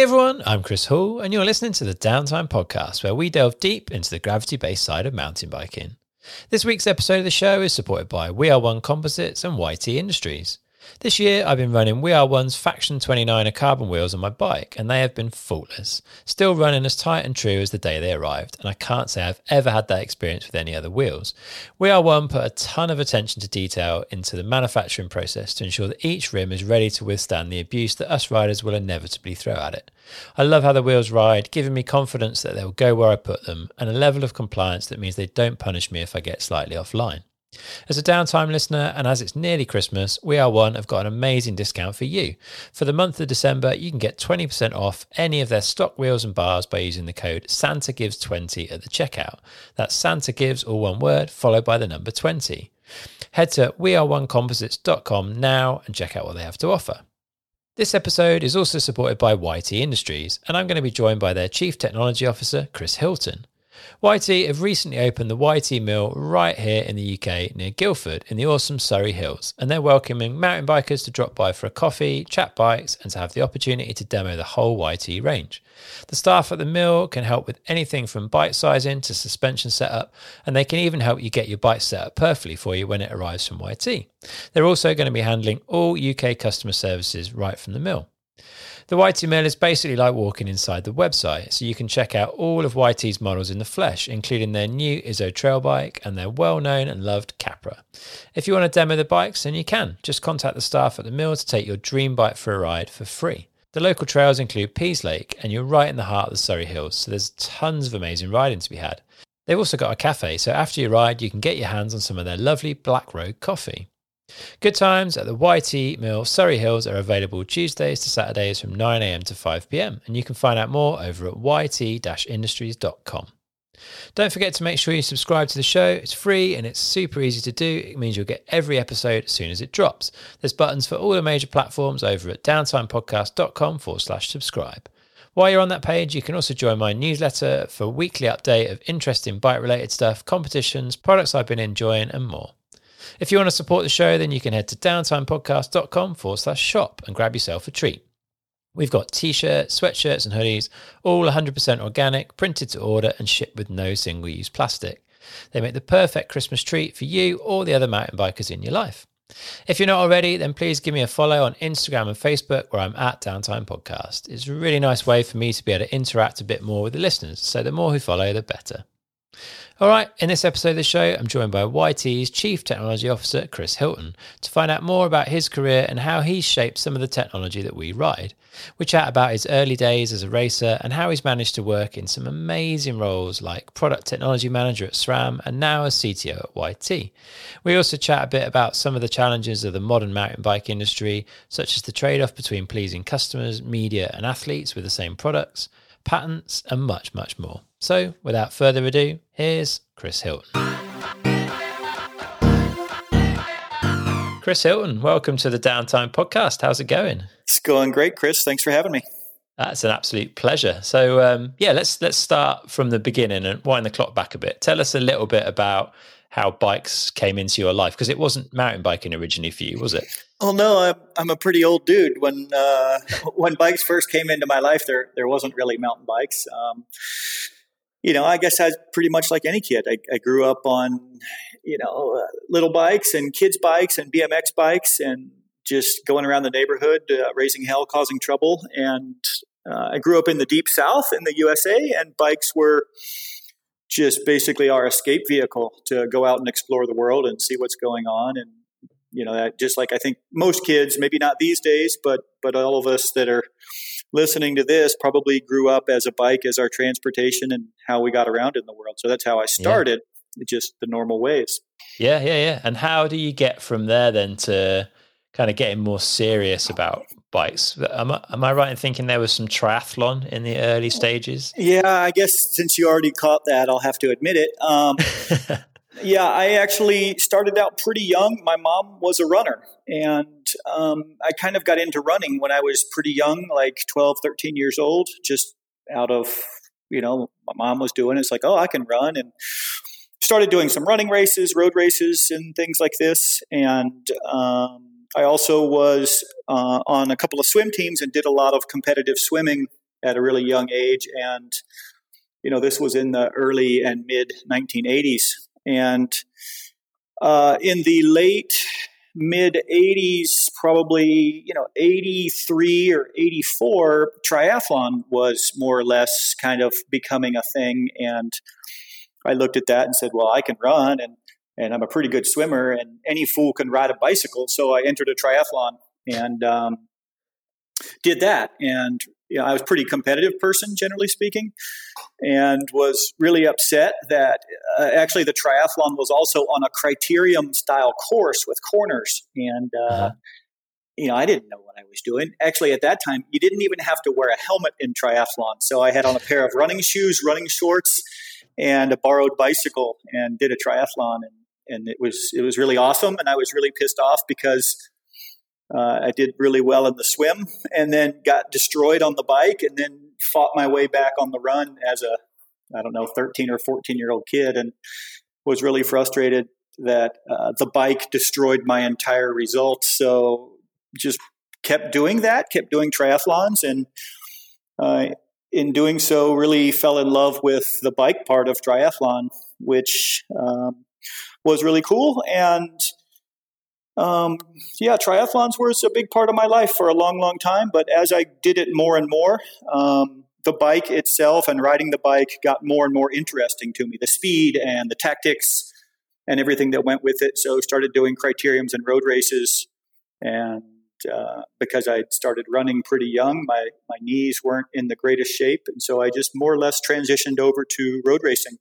Hey everyone, I'm Chris Hall, and you're listening to the Downtime Podcast, where we delve deep into the gravity-based side of mountain biking. This week's episode of the show is supported by We Are One Composites and YT Industries. This year, I've been running We Are One's Faction 29er carbon wheels on my bike, and they have been faultless, still running as tight and true as the day they arrived, and I can't say I've ever had that experience with any other wheels. We Are One put a ton of attention to detail into the manufacturing process to ensure that each rim is ready to withstand the abuse that us riders will inevitably throw at it. I love how the wheels ride, giving me confidence that they'll go where I put them, and a level of compliance that means they don't punish me if I get slightly offline. As a Downtime listener, and as it's nearly Christmas, We Are One have got an amazing discount for you. For the month of December, you can get 20% off any of their stock wheels and bars by using the code SANTAGIVES20 at the checkout. That's SANTAGIVES, all one word, followed by the number 20. Head to weareonecomposites.com now and check out what they have to offer. This episode is also supported by YT Industries, and I'm going to be joined by their Chief Technology Officer, Chris Hilton. YT have recently opened the YT Mill right here in the UK near Guildford in the awesome Surrey Hills, and they're welcoming mountain bikers to drop by for a coffee, chat bikes, and to have the opportunity to demo the whole YT range. The staff at the mill can help with anything from bike sizing to suspension setup, and they can even help you get your bike set up perfectly for you when it arrives from YT. They're also going to be handling all UK customer services right from the mill. The YT Mill is basically like walking inside the website, so you can check out all of YT's models in the flesh, including their new Izzo trail bike and their well-known and loved Capra. If you want to demo the bikes, then you can. Just contact the staff at the mill to take your dream bike for a ride for free. The local trails include Pease Lake, and you're right in the heart of the Surrey Hills, so there's tons of amazing riding to be had. They've also got a cafe, so after your ride, you can get your hands on some of their lovely Black Rogue coffee. Good times at the YT Mill Surrey Hills are available Tuesdays to Saturdays from 9am to 5pm, and you can find out more over at yt-industries.com. Don't forget to make sure you subscribe to the show. It's free and it's super easy to do. It means you'll get every episode as soon as it drops. There's buttons for all the major platforms over at downtimepodcast.com/subscribe. While you're on that page, you can also join my newsletter for a weekly update of interesting bike-related stuff, competitions, products I've been enjoying, and more. If you want to support the show, then you can head to downtimepodcast.com/shop and grab yourself a treat. We've got t-shirts, sweatshirts and hoodies, all 100% organic, printed to order and shipped with no single-use plastic. They make the perfect Christmas treat for you or the other mountain bikers in your life. If you're not already, then please give me a follow on Instagram and Facebook, where I'm at Downtime Podcast. It's a really nice way for me to be able to interact a bit more with the listeners, so the more who follow, the better. All right, in this episode of the show, I'm joined by YT's Chief Technology Officer, Chris Hilton, to find out more about his career and how he's shaped some of the technology that we ride. We chat about his early days as a racer and how he's managed to work in some amazing roles like Product Technology Manager at SRAM and now as CTO at YT. We also chat a bit about some of the challenges of the modern mountain bike industry, such as the trade-off between pleasing customers, media, and athletes with the same products, patents, and much, much more. So, without further ado, here's Chris Hilton. Chris Hilton, welcome to the Downtime Podcast. How's it going? It's going great, Chris. Thanks for having me. That's an absolute pleasure. So, let's start from the beginning and wind the clock back a bit. Tell us a little bit about how bikes came into your life, because it wasn't mountain biking originally for you, was it? Oh no, I'm a pretty old dude. When bikes first came into my life, there wasn't really mountain bikes. I guess I was pretty much like any kid. I grew up on little bikes and kids bikes and BMX bikes and just going around the neighborhood, raising hell, causing trouble. And I grew up in the deep south in the USA, and bikes were just basically our escape vehicle to go out and explore the world and see what's going on. And, that just like I think most kids, maybe not these days, but all of us that are listening to this probably grew up as a bike as our transportation and how we got around in the world. So that's how I started, just the normal ways. Yeah. And how do you get from there then to kind of getting more serious about bikes? Am I right in thinking there was some triathlon in the early stages? Yeah, I guess since you already caught that, I'll have to admit it. I actually started out pretty young. My mom was a runner, and I kind of got into running when I was pretty young, like 12, 13 years old, just out of, my mom was doing it. It's like, oh, I can run. And started doing some running races, road races, and things like this. And I also was on a couple of swim teams and did a lot of competitive swimming at a really young age. And, you know, this was in the early and mid 1980s. And in the late mid 80s, probably, you know, 83 or 84, triathlon was more or less kind of becoming a thing. And I looked at that and said, well, I can run and I'm a pretty good swimmer and any fool can ride a bicycle. So I entered a triathlon and did that. And you know, I was a pretty competitive person, generally speaking, and was really upset that actually the triathlon was also on a criterium style course with corners. And, you know, I didn't know what I was doing. Actually, at that time, you didn't even have to wear a helmet in triathlon. So I had on a pair of running shoes, running shorts, and a borrowed bicycle and did a triathlon. And it was really awesome. And I was really pissed off because I did really well in the swim and then got destroyed on the bike and then fought my way back on the run as a, I don't know, 13 or 14-year-old kid, and was really frustrated that the bike destroyed my entire result. So just kept doing that, kept doing triathlons, and in doing so really fell in love with the bike part of triathlon, which was really cool. And triathlons were a big part of my life for a long, long time. But as I did it more and more, the bike itself and riding the bike got more and more interesting to me, the speed and the tactics and everything that went with it. So I started doing criteriums and road races. And because I started running pretty young, my knees weren't in the greatest shape. And so I just more or less transitioned over to road racing.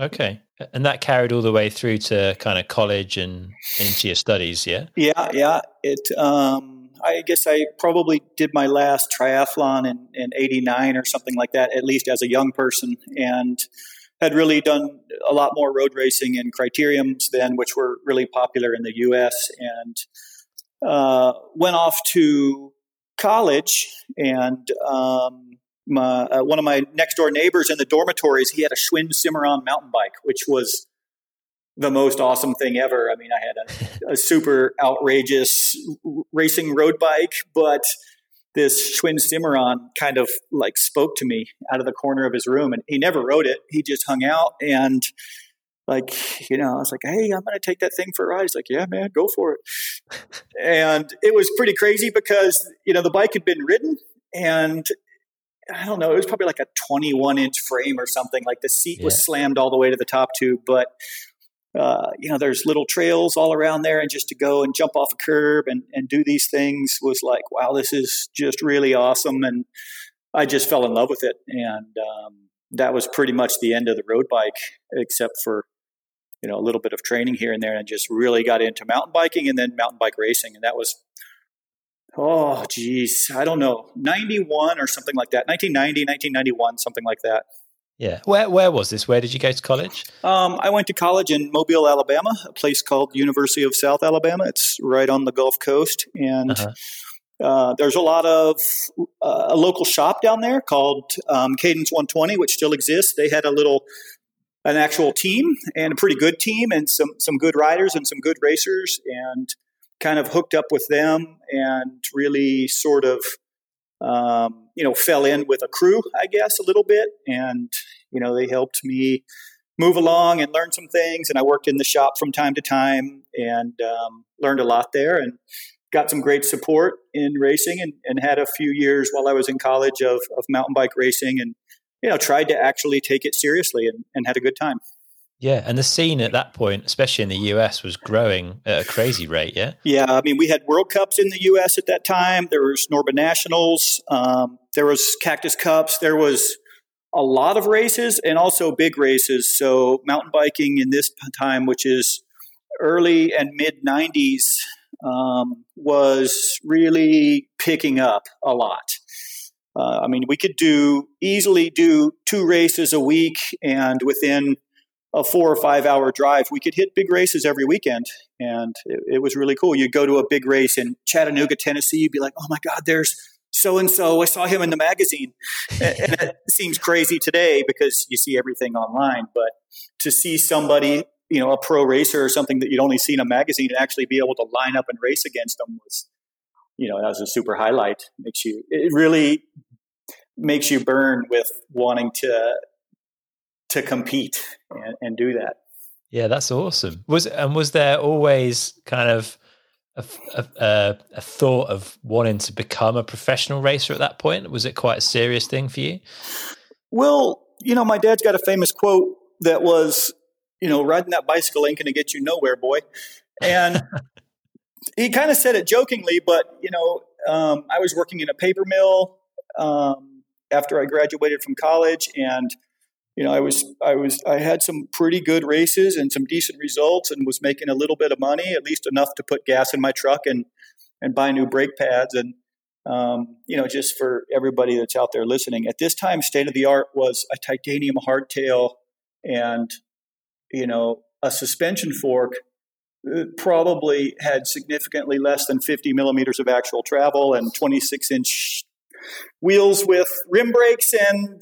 Okay. And that carried all the way through to kind of college and into your studies, yeah? Yeah. I guess I probably did my last triathlon in 89 or something like that, at least as a young person, and had really done a lot more road racing and criteriums then, which were really popular in the U.S., and went off to college and one of my next door neighbors in the dormitories, he had a Schwinn Cimarron mountain bike, which was the most awesome thing ever. I mean, I had a super outrageous racing road bike, but this Schwinn Cimarron kind of like spoke to me out of the corner of his room, and he never rode it. He just hung out and like, you know, I was like, hey, I'm going to take that thing for a ride. He's like, yeah, man, go for it. And it was pretty crazy because, you know, the bike had been ridden and I don't know, it was probably like a 21-inch frame or something. Like the seat was slammed all the way to the top tube. But, you know, there's little trails all around there. And just to go and jump off a curb and do these things was like, wow, this is just really awesome. And I just fell in love with it. And that was pretty much the end of the road bike, except for, you know, a little bit of training here and there. And just really got into mountain biking and then mountain bike racing. And that was – 91 or something like that, 1990, 1991, something like that. Yeah. Where was this? Where did you go to college? I went to college in Mobile, Alabama, a place called University of South Alabama. It's right on the Gulf Coast. And there's a lot of a local shop down there called Cadence 120, which still exists. They had an actual team and a pretty good team and some good riders and some good racers, and kind of hooked up with them and really sort of, you know, fell in with a crew, I guess, a little bit. And, you know, they helped me move along and learn some things. And I worked in the shop from time to time and learned a lot there and got some great support in racing, and had a few years while I was in college of mountain bike racing, and, you know, tried to actually take it seriously and had a good time. Yeah, and the scene at that point, especially in the US, was growing at a crazy rate, yeah? Yeah, I mean, we had World Cups in the US at that time. There was Norba Nationals. There was Cactus Cups. There was a lot of races and also big races. So mountain biking in this time, which is early and mid-90s, was really picking up a lot. I mean, we could easily do two races a week, and within a 4 or 5 hour drive, we could hit big races every weekend. And it was really cool. You'd go to a big race in Chattanooga, Tennessee, you'd be like, oh my God, there's so-and-so. I saw him in the magazine. And it seems crazy today because you see everything online, but to see somebody, you know, a pro racer or something that you'd only see in a magazine and actually be able to line up and race against them was, you know, that was a super highlight. It really makes you burn with wanting to compete and do that. Yeah, that's awesome. Was there always kind of a thought of wanting to become a professional racer at that point? Was it quite a serious thing for you? Well, you know, my dad's got a famous quote that was, you know, riding that bicycle ain't going to get you nowhere, boy. And he kind of said it jokingly, but, you know, I was working in a paper mill after I graduated from college, and you know, I had some pretty good races and some decent results, and was making a little bit of money, at least enough to put gas in my truck and buy new brake pads. And, you know, just for everybody that's out there listening, at this time, state of the art was a titanium hardtail and, you know, a suspension fork probably had significantly less than 50 millimeters of actual travel and 26-inch wheels with rim brakes and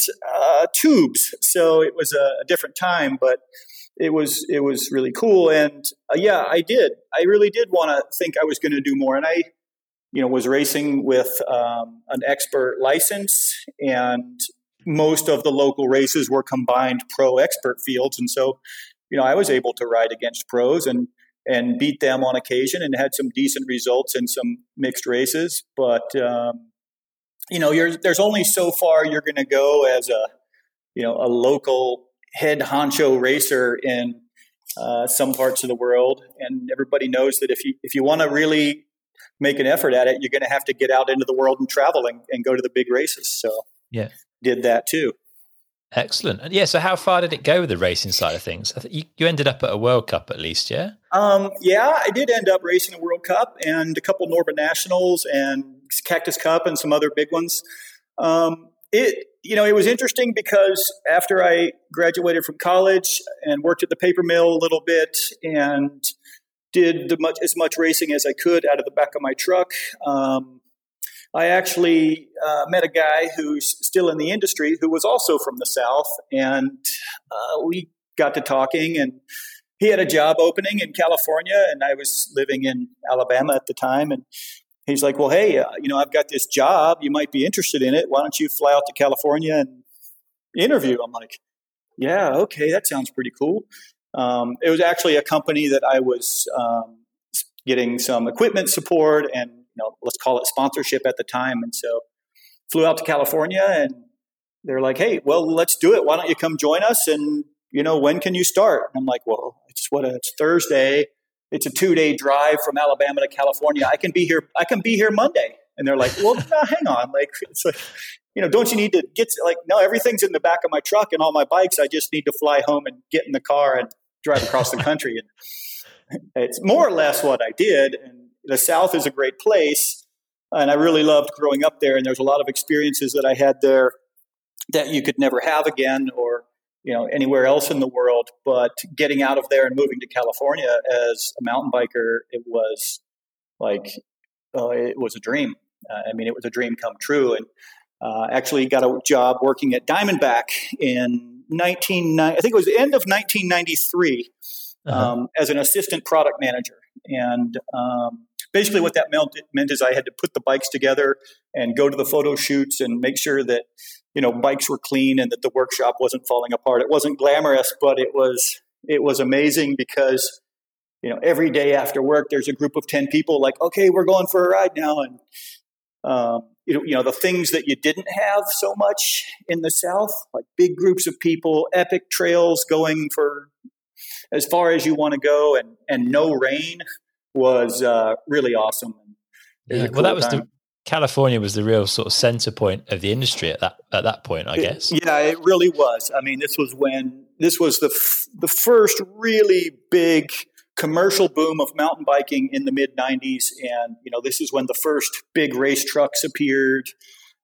tubes. So it was a different time, but it was really cool. And yeah, I really did want to think I was going to do more. And I, you know, was racing with an expert license, and most of the local races were combined pro expert fields. And so, you know, I was able to ride against pros and beat them on occasion, and had some decent results in some mixed races. But, you know, there's only so far you're going to go as a, you know, a local head honcho racer in some parts of the world, and everybody knows that if you want to really make an effort at it, you're going to have to get out into the world and travel and go to the big races. So yeah, did that too. Excellent. And yeah, so how far did it go with the racing side of things? I think you ended up at a World Cup at least, yeah? Yeah, I did end up racing a World Cup and a couple Norba Nationals and Cactus Cup and some other big ones. It was interesting because after I graduated from college and worked at the paper mill a little bit and did as much racing as I could out of the back of my truck, I actually met a guy who's still in the industry who was also from the South, and we got to talking, and he had a job opening in California, and I was living in Alabama at the time, and he's like, well, hey, you know, I've got this job. You might be interested in it. Why don't you fly out to California and interview? I'm like, yeah, okay, that sounds pretty cool. It was actually a company that I was getting some equipment support and, you know, let's call it sponsorship at the time. And so flew out to California, and they're like, hey, well, let's do it. Why don't you come join us? And, you know, when can you start? And I'm like, well, it's Thursday. It's a 2-day drive from Alabama to California. I can be here Monday. And they're like, well, no, hang on. Like, it's like, you know, don't you need to get like, no, everything's in the back of my truck and all my bikes. I just need to fly home and get in the car and drive across the country. And it's more or less what I did. And the South is a great place, and I really loved growing up there. And there's a lot of experiences that I had there that you could never have again, or, you know, anywhere else in the world. But getting out of there and moving to California as a mountain biker, it was a dream. I mean, it was a dream come true. And actually got a job working at Diamondback in the end of 1993, as an assistant product manager. And basically what that meant is I had to put the bikes together and go to the photo shoots and make sure that, you know, bikes were clean and that the workshop wasn't falling apart. It wasn't glamorous, but it was amazing because, you know, every day after work, there's a group of 10 people like, okay, we're going for a ride now. And, you know, the things that you didn't have so much in the South, like big groups of people, epic trails going for as far as you want to go, and no rain was really awesome. Yeah. Well, that was California was the real sort of center point of the industry at that point, I guess. Yeah, it really was. I mean, this was the first really big commercial boom of mountain biking in the mid 90s. And, you know, this is when the first big race trucks appeared.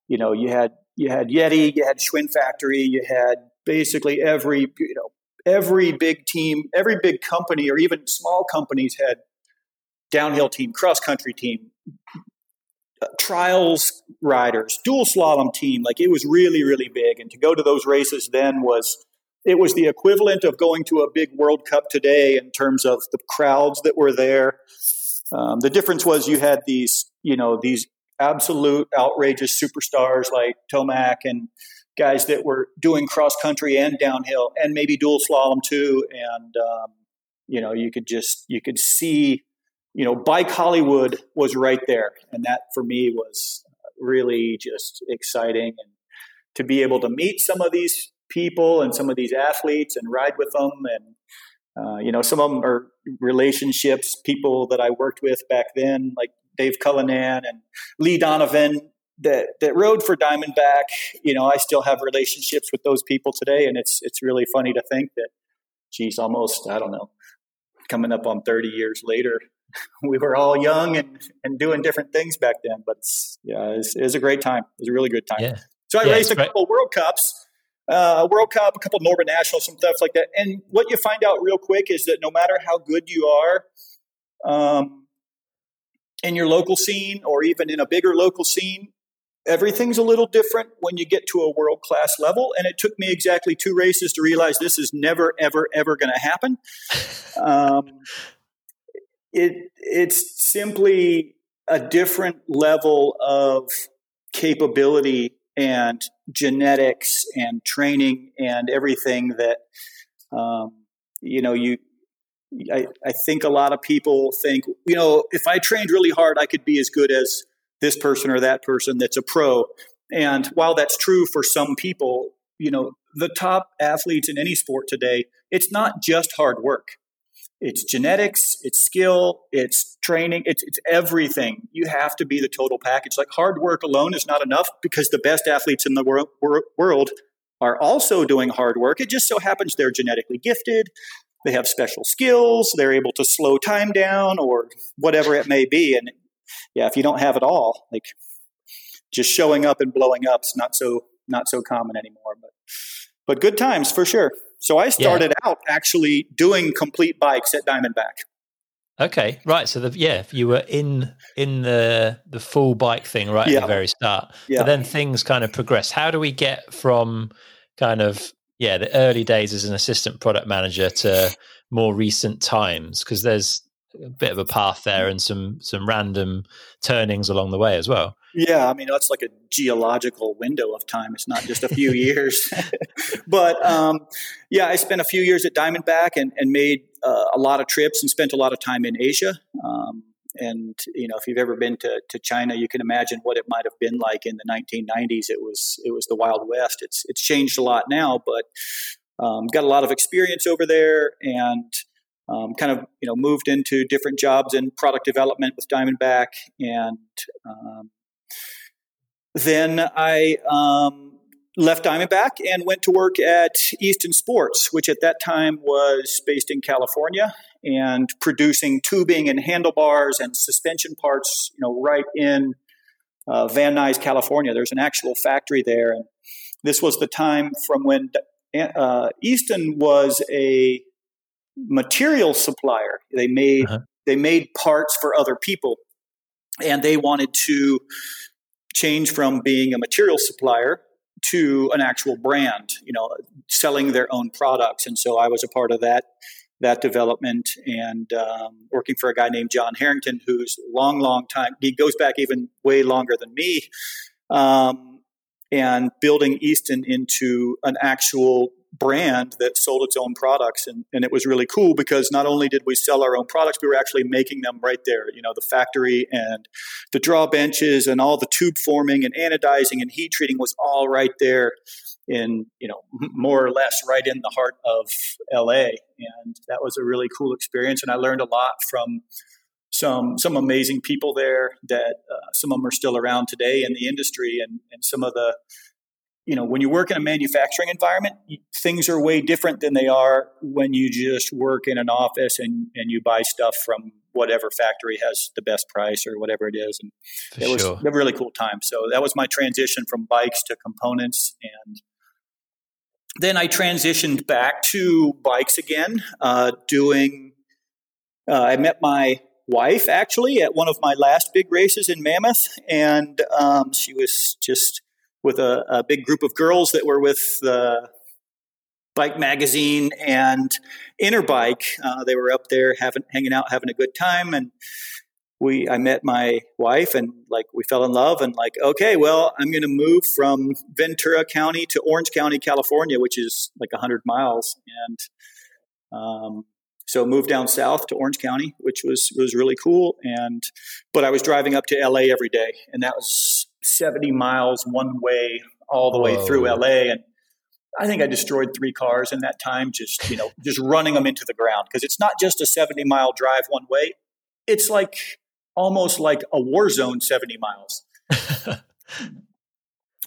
You know, you had Yeti, you had Schwinn Factory, you had basically every big team, every big company, or even small companies had downhill team, cross-country team, trials riders, dual slalom team. Like, it was really, really big. And to go to those races then was the equivalent of going to a big World Cup today in terms of the crowds that were there. The difference was you had these absolute outrageous superstars like Tomac and guys that were doing cross country and downhill and maybe dual slalom too. And, you could see, Bike Hollywood was right there. And that for me was really just exciting. And to be able to meet some of these people and some of these athletes and ride with them. And, some of them are relationships, people that I worked with back then, like Dave Cullinan and Lee Donovan that rode for Diamondback. I still have relationships with those people today. And it's really funny to think that, coming up on 30 years later, we were all young and doing different things back then. But it was a great time. It was a really good time. Yeah. So I raced a couple World Cups. A couple of Norba Nationals, some stuff like that. And what you find out real quick is that no matter how good you are in your local scene or even in a bigger local scene, everything's a little different when you get to a world-class level. And it took me exactly 2 races to realize this is never, ever, ever going to happen. It's simply a different level of capability and genetics and training and everything that, I think a lot of people think, if I trained really hard, I could be as good as this person or that person that's a pro. And while that's true for some people, the top athletes in any sport today, it's not just hard work. It's genetics, it's skill, it's training, it's everything. You have to be the total package. Like hard work alone is not enough because the best athletes in the world are also doing hard work. It just so happens they're genetically gifted. They have special skills. They're able to slow time down or whatever it may be. And if you don't have it all, like just showing up and blowing up is not so common anymore. But good times for sure. So I started out actually doing complete bikes at Diamondback. Okay, right. So you were in the full bike thing right at the very start. Yeah. But then things kind of progress. How do we get from kind of the early days as an assistant product manager to more recent times? Because there's a bit of a path there and some random turnings along the way as well. Yeah, I mean, that's like a geological window of time. It's not just a few years. But, I spent a few years at Diamondback and made a lot of trips and spent a lot of time in Asia. If you've ever been to China, you can imagine what it might have been like in the 1990s. It was the Wild West. It's changed a lot now, but got a lot of experience over there and moved into different jobs in product development with Diamondback and then I left Diamondback and went to work at Easton Sports, which at that time was based in California and producing tubing and handlebars and suspension parts, right in Van Nuys, California. There's an actual factory there. And this was the time from when Easton was a material supplier. They made parts for other people. And they wanted to change from being a material supplier to an actual brand, selling their own products. And so I was a part of that development and working for a guy named John Harrington, who's long time. He goes back even way longer than me, and building Easton into an actual brand that sold its own products. And it was really cool because not only did we sell our own products, we were actually making them right there. The factory and the draw benches and all the tube forming and anodizing and heat treating was all right there in, more or less right in the heart of LA. And that was a really cool experience. And I learned a lot from some amazing people there that some of them are still around today in the industry and some of the, when you work in a manufacturing environment, things are way different than they are when you just work in an office and you buy stuff from whatever factory has the best price or whatever it is. And it was a really cool time. So that was my transition from bikes to components. And then I transitioned back to bikes again, I met my wife actually at one of my last big races in Mammoth. And she was just with a big group of girls that were with Bike Magazine and Interbike. They were up there hanging out, having a good time. And I met my wife and we fell in love and okay, well, I'm going to move from Ventura County to Orange County, California, which is 100 miles. And, so moved down south to Orange County, which was really cool. But I was driving up to LA every day, and that was 70 miles one way all the way through LA. And I think I destroyed 3 cars in that time, just running them into the ground. 'Cause it's not just a 70 mile drive one way. It's almost like a war zone, 70 miles.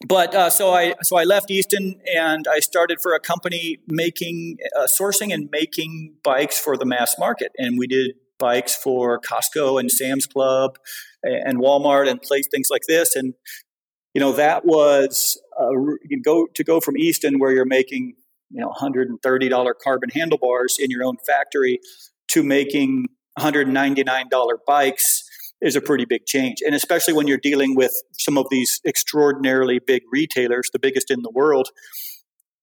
But so I left Easton and I started for a company making sourcing and making bikes for the mass market. And we did bikes for Costco and Sam's Club and Walmart and things like this. And that was go from Easton, where you're making $130 carbon handlebars in your own factory, to making $199 bikes is a pretty big change. And especially when you're dealing with some of these extraordinarily big retailers, the biggest in the world,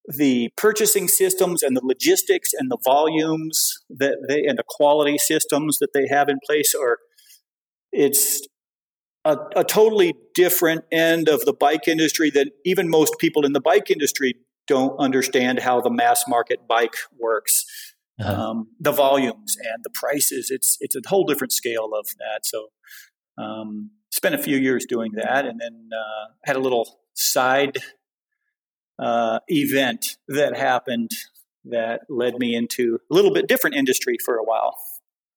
the purchasing systems and the logistics and the volumes and the quality systems that they have in place it's a totally different end of the bike industry that even most people in the bike industry don't understand how the mass market bike works. The volumes and the prices, it's a whole different scale of that. So, spent a few years doing that, and then had a little side event that happened that led me into a little bit different industry for a while.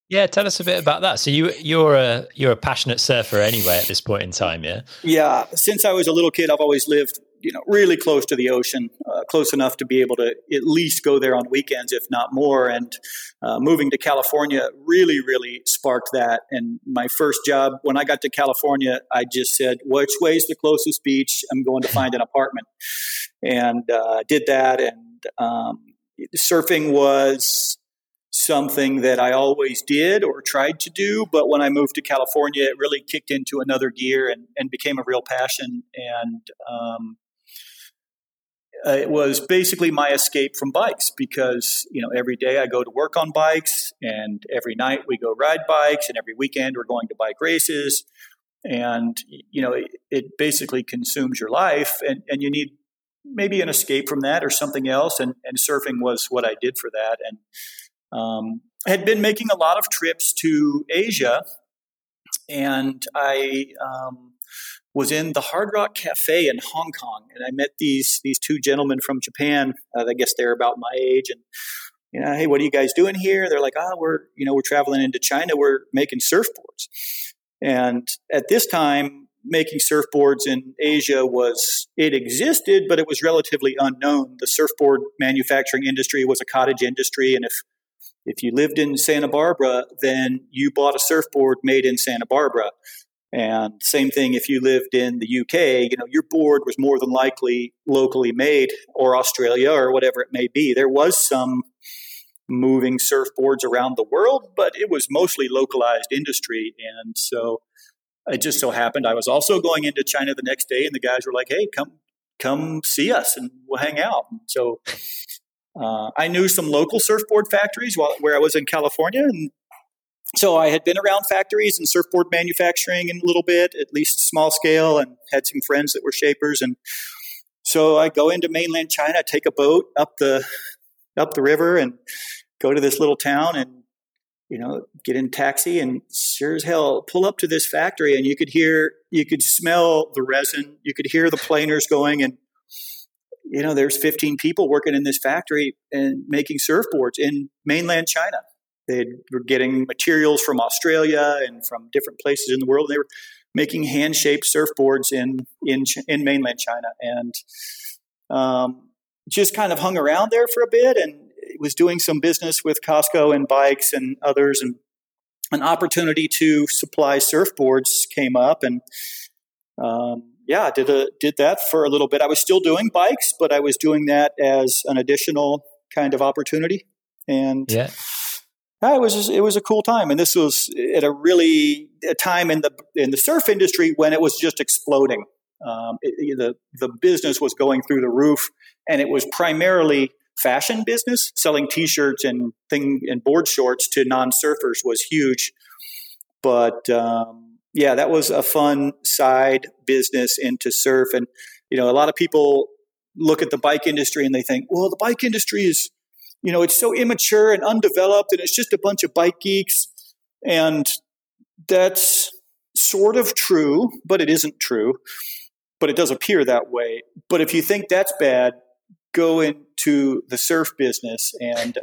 Yeah, tell us a bit about that. So you're a passionate surfer anyway at this point in time, yeah? Yeah, since I was a little kid, I've always lived really close to the ocean, close enough to be able to at least go there on weekends, if not more. And moving to California really, really sparked that. And my first job, when I got to California, I just said, which way's the closest beach? I'm going to find an apartment. And did that. And surfing was something that I always did or tried to do. But when I moved to California, it really kicked into another gear and became a real passion. And it was basically my escape from bikes because, every day I go to work on bikes, and every night we go ride bikes, and every weekend we're going to bike races. And, it basically consumes your life, and you need maybe an escape from that or something else. And surfing was what I did for that. And I had been making a lot of trips to Asia, and I was in the Hard Rock Cafe in Hong Kong, and I met these 2 gentlemen from Japan. I guess they're about my age, and hey, what are you guys doing here? They're like, we're traveling into China. We're making surfboards, and at this time, making surfboards in Asia existed, but it was relatively unknown. The surfboard manufacturing industry was a cottage industry, and if you lived in Santa Barbara, then you bought a surfboard made in Santa Barbara. And same thing if you lived in the UK, your board was more than likely locally made, or Australia, or whatever it may be. There was some moving surfboards around the world, but it was mostly localized industry. And so it just so happened I was also going into China the next day, and the guys were like, hey, come see us and we'll hang out. And so I knew some local surfboard factories where I was in California. And so I had been around factories and surfboard manufacturing in a little bit, at least small scale, and had some friends that were shapers. And so I go into mainland China, take a boat up the river and go to this little town, and get in a taxi and sure as hell pull up to this factory, and you could smell the resin, you could hear the planers going, and there's 15 people working in this factory and making surfboards in mainland China. They were getting materials from Australia and from different places in the world. They were making hand-shaped surfboards in mainland China, and just kind of hung around there for a bit, and was doing some business with Costco and bikes and others, and an opportunity to supply surfboards came up, and did that for a little bit. I was still doing bikes, but I was doing that as an additional kind of opportunity, and it was a cool time. And this was at a time in the surf industry when it was just exploding. The business was going through the roof, and it was primarily fashion business. Selling t-shirts and board shorts to non-surfers was huge, But yeah, that was a fun side business into surf. And, you know, a lot of people look at the bike industry and they think, well, the bike industry is, you know, it's so immature and undeveloped and it's just a bunch of bike geeks. And that's sort of true, but it isn't true. But it does appear that way. But if you think that's bad, go into the surf business. And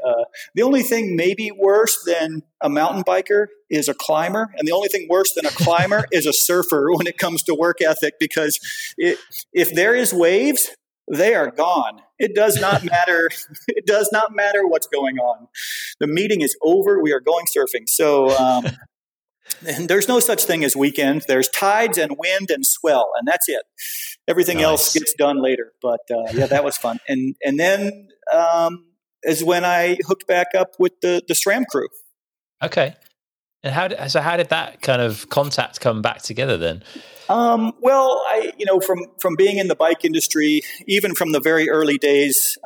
the only thing maybe worse than a mountain biker is a climber. And the only thing worse than a climber is a surfer when it comes to work ethic, because if there is waves, they are gone. It does not matter. It does not matter what's going on. The meeting is over. We are going surfing. So and there's no such thing as weekend. There's tides and wind and swell, and that's it. Everything else gets done later. But yeah, that was fun. And then is when I hooked back up with the SRAM crew. Okay. And how did that kind of contact come back together then? Well, I, you know, from being in the bike industry, even from the very early days,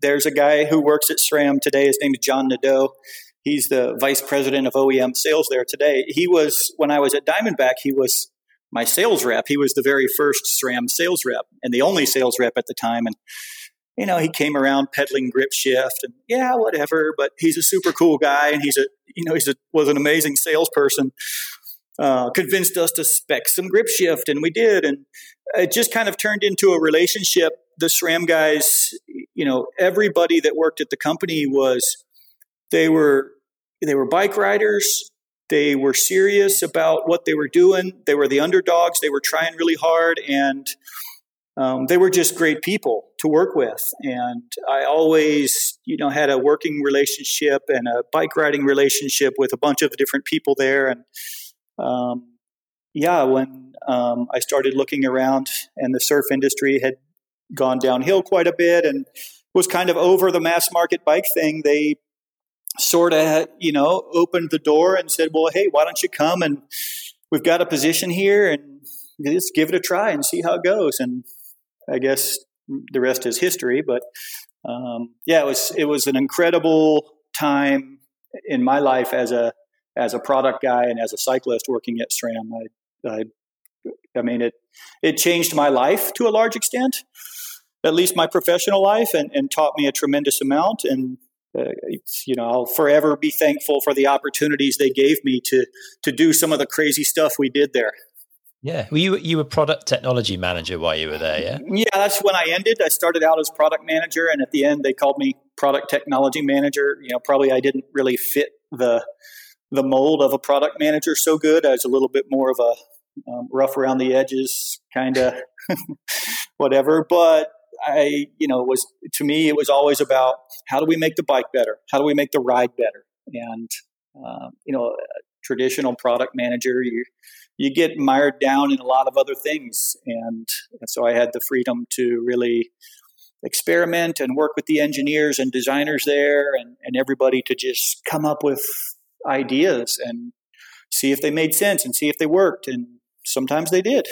there's a guy who works at SRAM today. His name is John Nadeau. He's the vice president of OEM sales there today. He was, when I was at Diamondback, he was my sales rep. He was the very first SRAM sales rep and the only sales rep at the time. And, you know, he came around peddling GripShift and yeah, whatever, but he's a super cool guy. And he's a, you know, was an amazing salesperson. Convinced us to spec some GripShift, and we did. And it just kind of turned into a relationship. The SRAM guys, you know, everybody that worked at the company was, they were bike riders. They were serious about what they were doing. They were the underdogs. They were trying really hard, and they were just great people to work with. And I always, you know, had a working relationship and a bike riding relationship with a bunch of different people there. And yeah, when I started looking around and the surf industry had gone downhill quite a bit and was kind of over the mass market bike thing, they sort of, you know, opened the door and said, well, hey, why don't you come? And we've got a position here and just give it a try and see how it goes. And I guess the rest is history. But yeah, it was an incredible time in my life as a product guy and as a cyclist working at SRAM. I mean, it changed my life to a large extent, at least my professional life, and taught me a tremendous amount. And, you know, I'll forever be thankful for the opportunities they gave me to do some of the crazy stuff we did there. Yeah. Well, you were product technology manager while you were there, yeah? Yeah, that's when I ended. I started out as product manager, and at the end they called me product technology manager. You know, probably I didn't really fit the mold of a product manager so good. I was a little bit more of a rough around the edges kind of whatever, but I, you know, to me, it was always about how do we make the bike better? How do we make the ride better? And, you know, a traditional product manager, you get mired down in a lot of other things. And so I had the freedom to really experiment and work with the engineers and designers there and everybody to just come up with ideas and see if they made sense and see if they worked. And sometimes they did.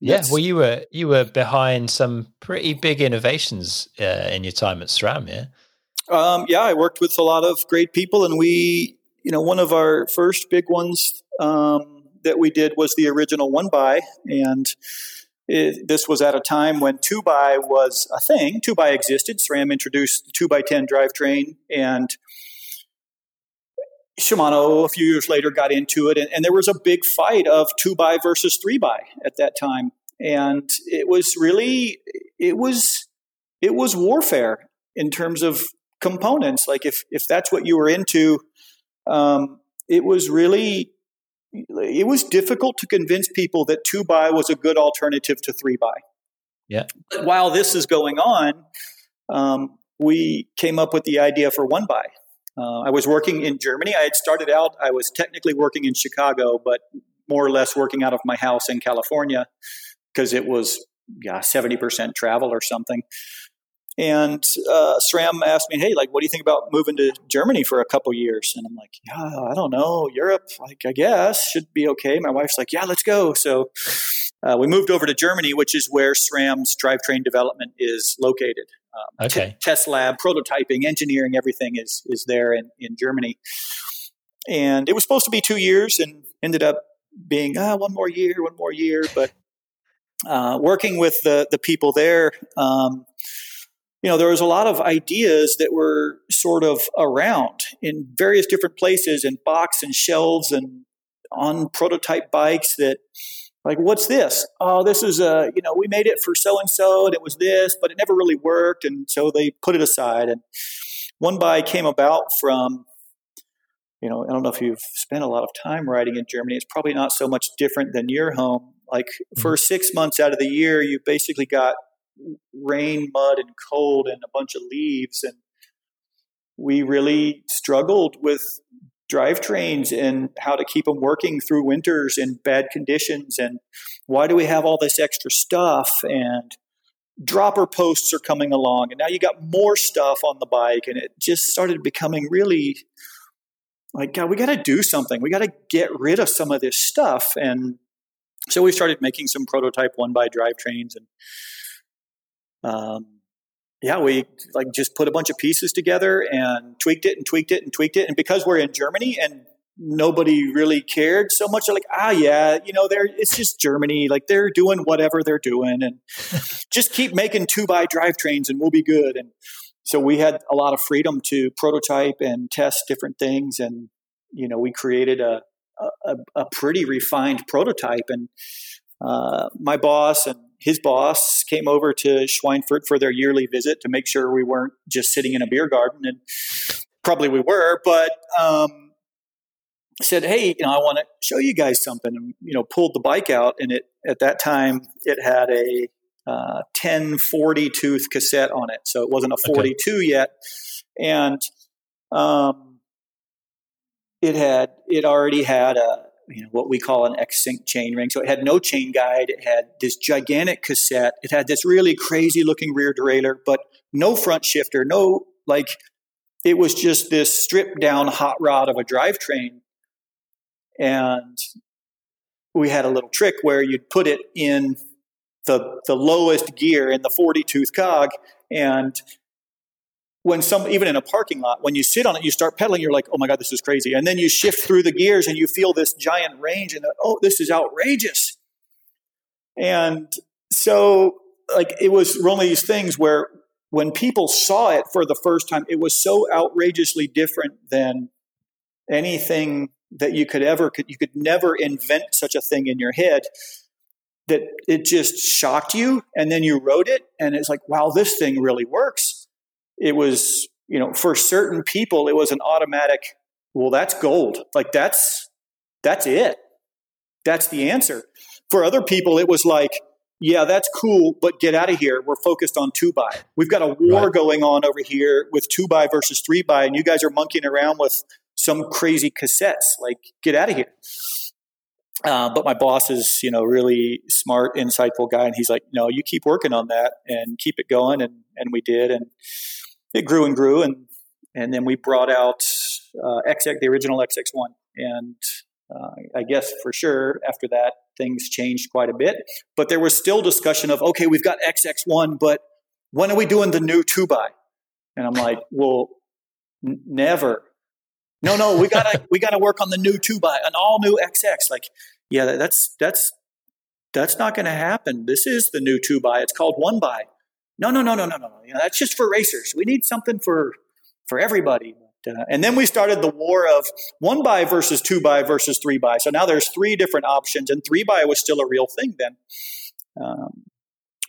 Yeah, well, you were behind some pretty big innovations in your time at SRAM, yeah? Yeah, I worked with a lot of great people, and we, you know, one of our first big ones that we did was the original 1x, and this was at a time when 2x was a thing. 2x existed. SRAM introduced the 2x10 drivetrain, and Shimano a few years later got into it, and there was a big fight of 2x versus 3x at that time. And it was warfare in terms of components. Like if that's what you were into, it was difficult to convince people that 2x was a good alternative to 3x. Yeah. But while this is going on, we came up with the idea for 1x. I was working in Germany. I had started out, I was technically working in Chicago, but more or less working out of my house in California because it was 70% travel or something. And SRAM asked me, hey, like, what do you think about moving to Germany for a couple years? And I'm like, I don't know. Europe, like, I guess should be okay. My wife's like, yeah, let's go. So we moved over to Germany, which is where SRAM's drivetrain development is located. Test lab, prototyping, engineering, everything is there in Germany. And it was supposed to be 2 years and ended up being one more year. But working with the people there, there was a lot of ideas that were sort of around in various different places, in box and shelves and on prototype bikes that, like, what's this? Oh, this is we made it for so-and-so and it was this, but it never really worked. And so they put it aside. And one bike came about from, I don't know if you've spent a lot of time riding in Germany. It's probably not so much different than your home. Like, for 6 months out of the year, you basically got rain, mud, and cold and a bunch of leaves. And we really struggled with drivetrains and how to keep them working through winters in bad conditions. And why do we have all this extra stuff? And dropper posts are coming along. And now you got more stuff on the bike. And it just started becoming really like, God, we got to do something. We got to get rid of some of this stuff. And so we started making some prototype 1x drivetrains. And we just put a bunch of pieces together and tweaked it. And because we're in Germany and nobody really cared so much, they're like, it's just Germany. Like, they're doing whatever they're doing, and just keep making 2x drivetrains and we'll be good. And so we had a lot of freedom to prototype and test different things. And, we created a pretty refined prototype. And my boss and his boss came over to Schweinfurt for their yearly visit to make sure we weren't just sitting in a beer garden, and probably we were, but said, hey, I want to show you guys something, and, pulled the bike out, and it, at that time, it had a 1040 tooth cassette on it. So it wasn't a 42 yet. And it already had a, what we call an X-Sync chain ring. So it had no chain guide. It had this gigantic cassette. It had this really crazy looking rear derailleur, but no front shifter, it was just this stripped down hot rod of a drivetrain. And we had a little trick where you'd put it in the lowest gear in the 40 tooth cog. And even in a parking lot, when you sit on it, you start pedaling, you're like, oh my God, this is crazy. And then you shift through the gears and you feel this giant range and this is outrageous. And so it was one of these things where when people saw it for the first time, it was so outrageously different than anything that you could never invent such a thing in your head, that it just shocked you. And then you rode it and it's like, wow, this thing really works. It was, for certain people, it was an automatic, well, that's gold. Like, that's it. That's the answer. For other people, it was like, yeah, that's cool, but get out of here. We're focused on 2x. We've got a war going on over here with 2x versus 3x, and you guys are monkeying around with some crazy cassettes. Like, get out of here. But my boss is, really smart, insightful guy. And he's like, no, you keep working on that and keep it going. And we did. And it grew and grew. And then we brought out the original XX1. And I guess for sure after that, things changed quite a bit. But there was still discussion of, okay, we've got XX1, but when are we doing the new 2x? And I'm like, well, never. No, we gotta work on the new 2x, an all new XX. Like, yeah, that's not gonna happen. This is the new 2x. It's called 1x. No. That's just for racers. We need something for everybody. And then we started the war of 1x versus 2x versus 3x. So now there's three different options, and 3x was still a real thing then.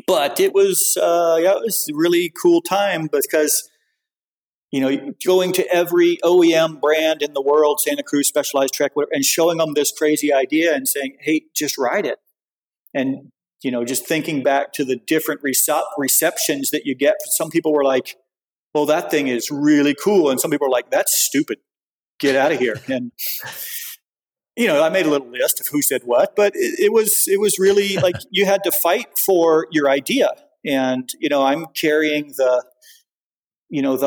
But it was it was a really cool time because, going to every OEM brand in the world, Santa Cruz, Specialized, Trek, whatever, and showing them this crazy idea and saying, hey, just ride it. And, just thinking back to the different receptions that you get. Some people were like, well, that thing is really cool. And some people were like, that's stupid. Get out of here. And, I made a little list of who said what, but it was really like you had to fight for your idea. And, I'm carrying the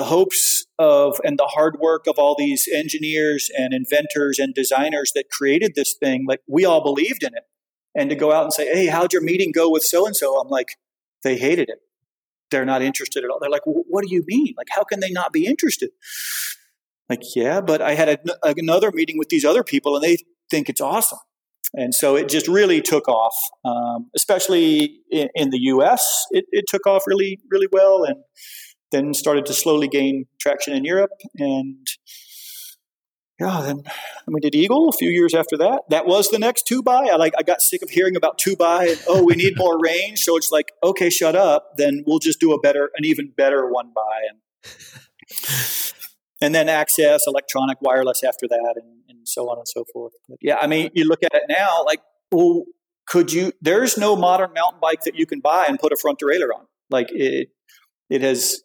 hopes of and the hard work of all these engineers and inventors and designers that created this thing. Like, we all believed in it. And to go out and say, hey, how'd your meeting go with so-and-so? I'm like, they hated it. They're not interested at all. They're like, what do you mean? Like, how can they not be interested? Like, yeah, but I had another meeting with these other people and they think it's awesome. And so it just really took off, especially in the U.S. It took off really, really well, and then started to slowly gain traction in Europe. And yeah, then we did Eagle a few years after that. That was the next 2x. I got sick of hearing about 2x and, oh, we need more range. So it's like, okay, shut up. Then we'll just do an even better 1x. And then access, electronic, wireless after that, and so on and so forth. But yeah, I mean, you look at it now, like, well, there's no modern mountain bike that you can buy and put a front derailleur on. Like, it has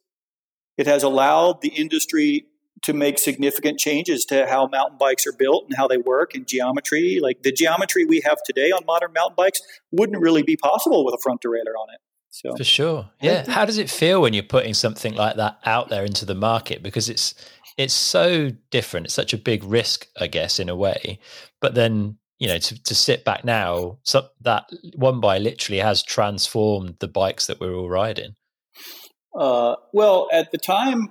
allowed the industry to make significant changes to how mountain bikes are built and how they work and geometry. Like, the geometry we have today on modern mountain bikes wouldn't really be possible with a front derailleur on it. So. For sure. Yeah. How does it feel when you're putting something like that out there into the market? Because it's so different. It's such a big risk, I guess, in a way. But then, you know, to sit back now, so that 1x literally has transformed the bikes that we're all riding. Well, at the time,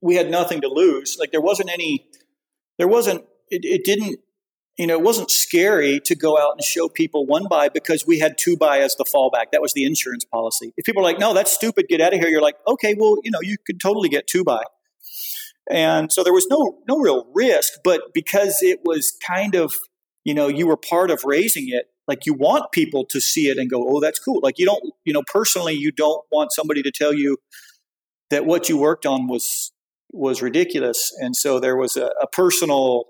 we had nothing to lose. Like, it wasn't scary to go out and show people 1x because we had 2x as the fallback. That was the insurance policy. If people are like, no, that's stupid, get out of here, you're like, okay, well, you know, you could totally get 2x. And so there was no real risk, but because it was kind of, you know, you were part of raising it, like, you want people to see it and go, oh, that's cool. Like, you don't, you know, personally, you don't want somebody to tell you that what you worked on was ridiculous. And so there was a personal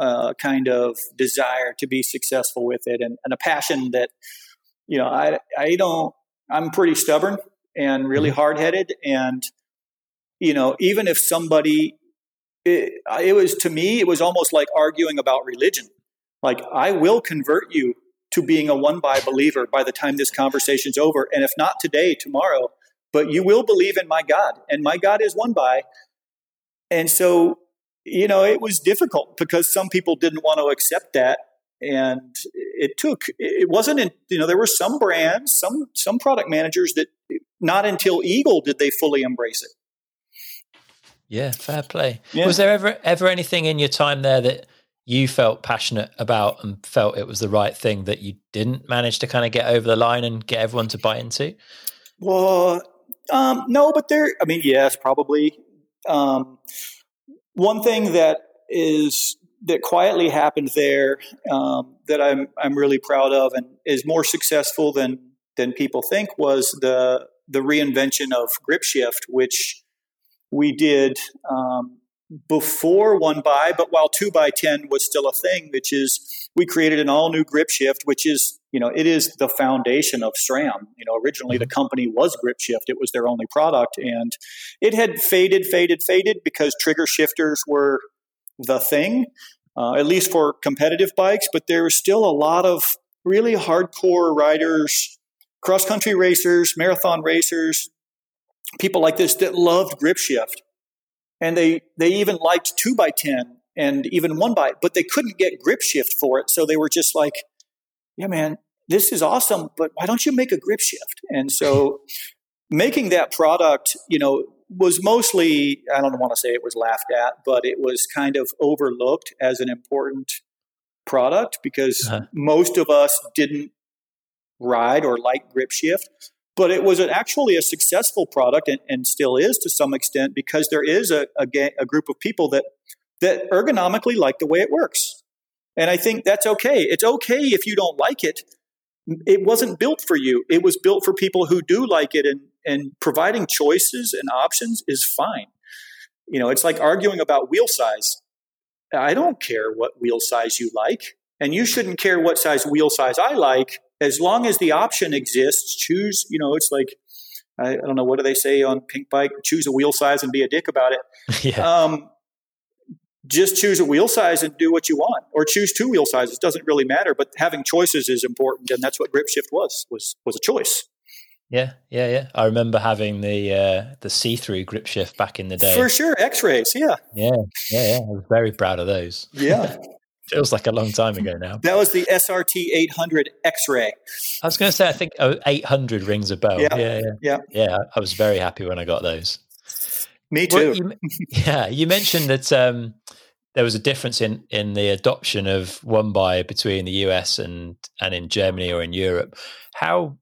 kind of desire to be successful with it, and a passion that, you know, I'm pretty stubborn and really hard-headed, and, you know, even if somebody, it was almost like arguing about religion. Like, I will convert you to being a 1x believer by the time this conversation's over, and if not today, tomorrow, but you will believe in my God, and my God is 1x. And so, you know, it was difficult because some people didn't want to accept that, and there were some brands, some product managers that not until Eagle did they fully embrace it. Yeah, fair play. Yeah. Was there ever anything in your time there that you felt passionate about and felt it was the right thing that you didn't manage to kind of get over the line and get everyone to buy into? Well, no, but yes, probably. One thing that quietly happened there that I'm really proud of and is more successful than people think was the reinvention of GripShift, which we did before 1x, but while 2x10 was still a thing, which is we created an all new GripShift, which is, you know, it is the foundation of SRAM. You know, originally the company was GripShift. It was their only product, and it had faded because trigger shifters were the thing, at least for competitive bikes. But there was still a lot of really hardcore riders, cross-country racers, marathon racers, people like this that loved GripShift. And they even liked 2x10 and even 1x, but they couldn't get GripShift for it. So they were just like, yeah, man, this is awesome, but why don't you make a GripShift? And so making that product, you know, was mostly, I don't want to say it was laughed at, but it was kind of overlooked as an important product because most of us didn't ride or like GripShift. But it was actually a successful product and still is to some extent because there is a group of people that ergonomically like the way it works. And I think that's okay. It's okay if you don't like it. It wasn't built for you. It was built for people who do like it, and providing choices and options is fine. You know, it's like arguing about wheel size. I don't care what wheel size you like, and you shouldn't care what size wheel size I like. As long as the option exists, choose, you know, it's like, I don't know, what do they say on Pink Bike? Choose a wheel size and be a dick about it. Yeah. Just choose a wheel size and do what you want, or choose two wheel sizes. Doesn't really matter, but having choices is important. And that's what GripShift was a choice. Yeah. Yeah. Yeah. I remember having the see-through GripShift back in the day. For sure. X-rays. Yeah. Yeah. Yeah. Yeah. I was very proud of those. Yeah. Feels like a long time ago now. That was the SRT 800 X-ray. I was going to say, I think 800 rings a bell. Yeah. Yeah. I was very happy when I got those. Me too. Well, you mentioned that there was a difference in the adoption of one buyer between the US and in Germany or in Europe. How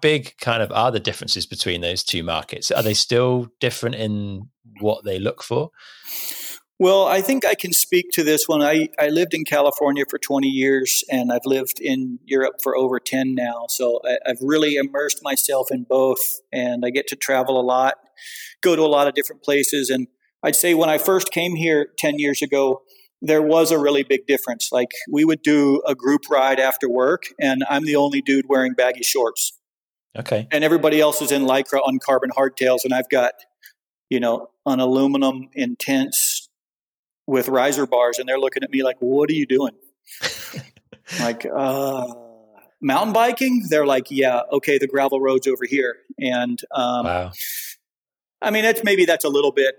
big kind of are the differences between those two markets? Are they still different in what they look for? Well, I think I can speak to this one. I lived in California for 20 years, and I've lived in Europe for over 10 now. So I've really immersed myself in both, and I get to travel a lot, go to a lot of different places. And I'd say when I first came here 10 years ago, there was a really big difference. Like, we would do a group ride after work, and I'm the only dude wearing baggy shorts. Okay. And everybody else is in Lycra on carbon hardtails, and I've got, an aluminum intense with riser bars, and they're looking at me like, what are you doing? Like, mountain biking? They're like, yeah, okay, the gravel road's over here. And wow. I mean, that's a little bit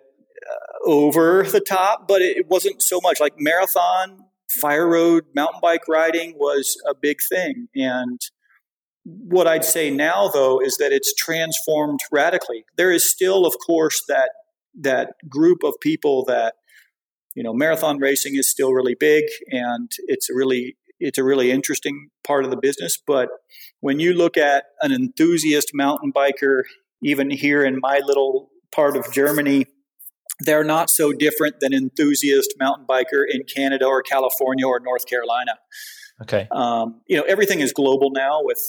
over the top, but it wasn't so much. Like, marathon, fire road, mountain bike riding was a big thing. And what I'd say now, though, is that it's transformed radically. There is still, of course, that group of people that, marathon racing is still really big, and it's a really interesting part of the business. But when you look at an enthusiast mountain biker, even here in my little part of Germany, they're not so different than enthusiast mountain biker in Canada or California or North Carolina. Okay. Everything is global now with,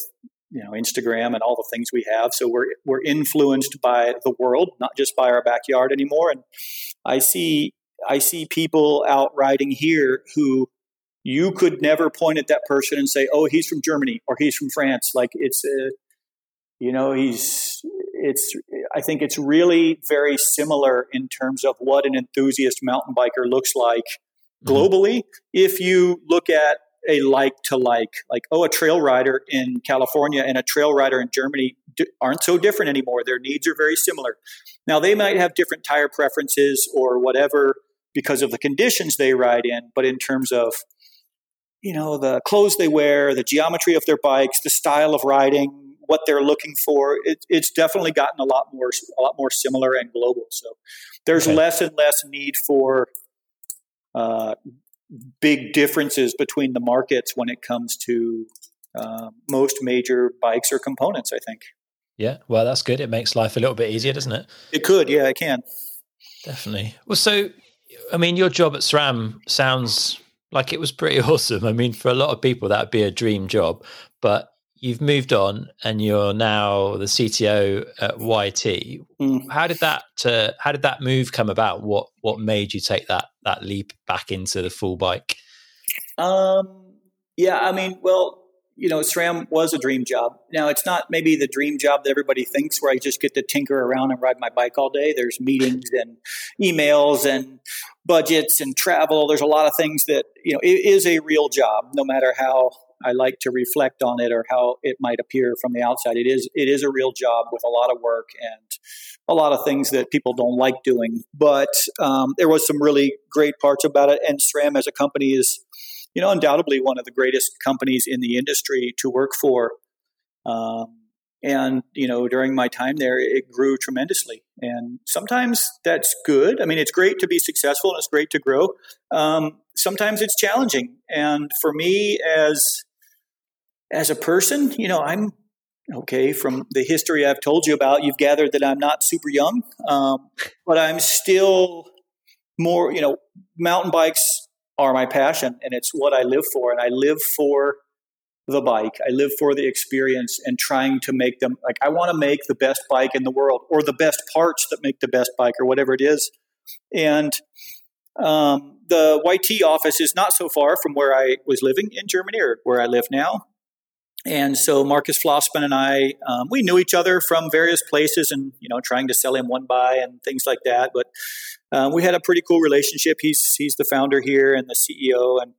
Instagram and all the things we have. So we're influenced by the world, not just by our backyard anymore. And I see people out riding here who you could never point at that person and say, oh, he's from Germany or he's from France. Like, I think it's really very similar in terms of what an enthusiast mountain biker looks like globally. Mm-hmm. If you look at a a trail rider in California and a trail rider in Germany aren't so different anymore. Their needs are very similar. Now, they might have different tire preferences or whatever because of the conditions they ride in, but in terms of, the clothes they wear, the geometry of their bikes, the style of riding, what they're looking for, it's definitely gotten a lot more similar and global. So there's less and less need for big differences between the markets when it comes to most major bikes or components, I think. Yeah. Well, that's good. It makes life a little bit easier, doesn't it? It could. Yeah, it can. Definitely. Well, so, your job at SRAM sounds like it was pretty awesome. I mean, for a lot of people, that'd be a dream job, but you've moved on and you're now the CTO at YT. Mm. How did that move come about? What made you take that leap back into the full bike? SRAM was a dream job. Now, it's not maybe the dream job that everybody thinks, where I just get to tinker around and ride my bike all day. There's meetings and emails and budgets and travel. There's a lot of things that, it is a real job, no matter how I like to reflect on it or how it might appear from the outside. It is a real job with a lot of work and a lot of things that people don't like doing. But there was some really great parts about it. And SRAM as a company is, undoubtedly one of the greatest companies in the industry to work for. During my time there, it grew tremendously. And sometimes that's good. I mean, it's great to be successful and it's great to grow. Sometimes it's challenging. And for me as a person, I'm okay. From the history I've told you about, you've gathered that I'm not super young, but I'm still more, mountain bikes are my passion, and it's what I live for. And I live for the bike. I live for the experience and trying to make them, like, I want to make the best bike in the world, or the best parts that make the best bike, or whatever it is. And the YT office is not so far from where I was living in Germany, or where I live now. And so Marcus Flossman and I, we knew each other from various places and, trying to sell him one buy and things like that. But we had a pretty cool relationship. He's the founder here and the CEO. And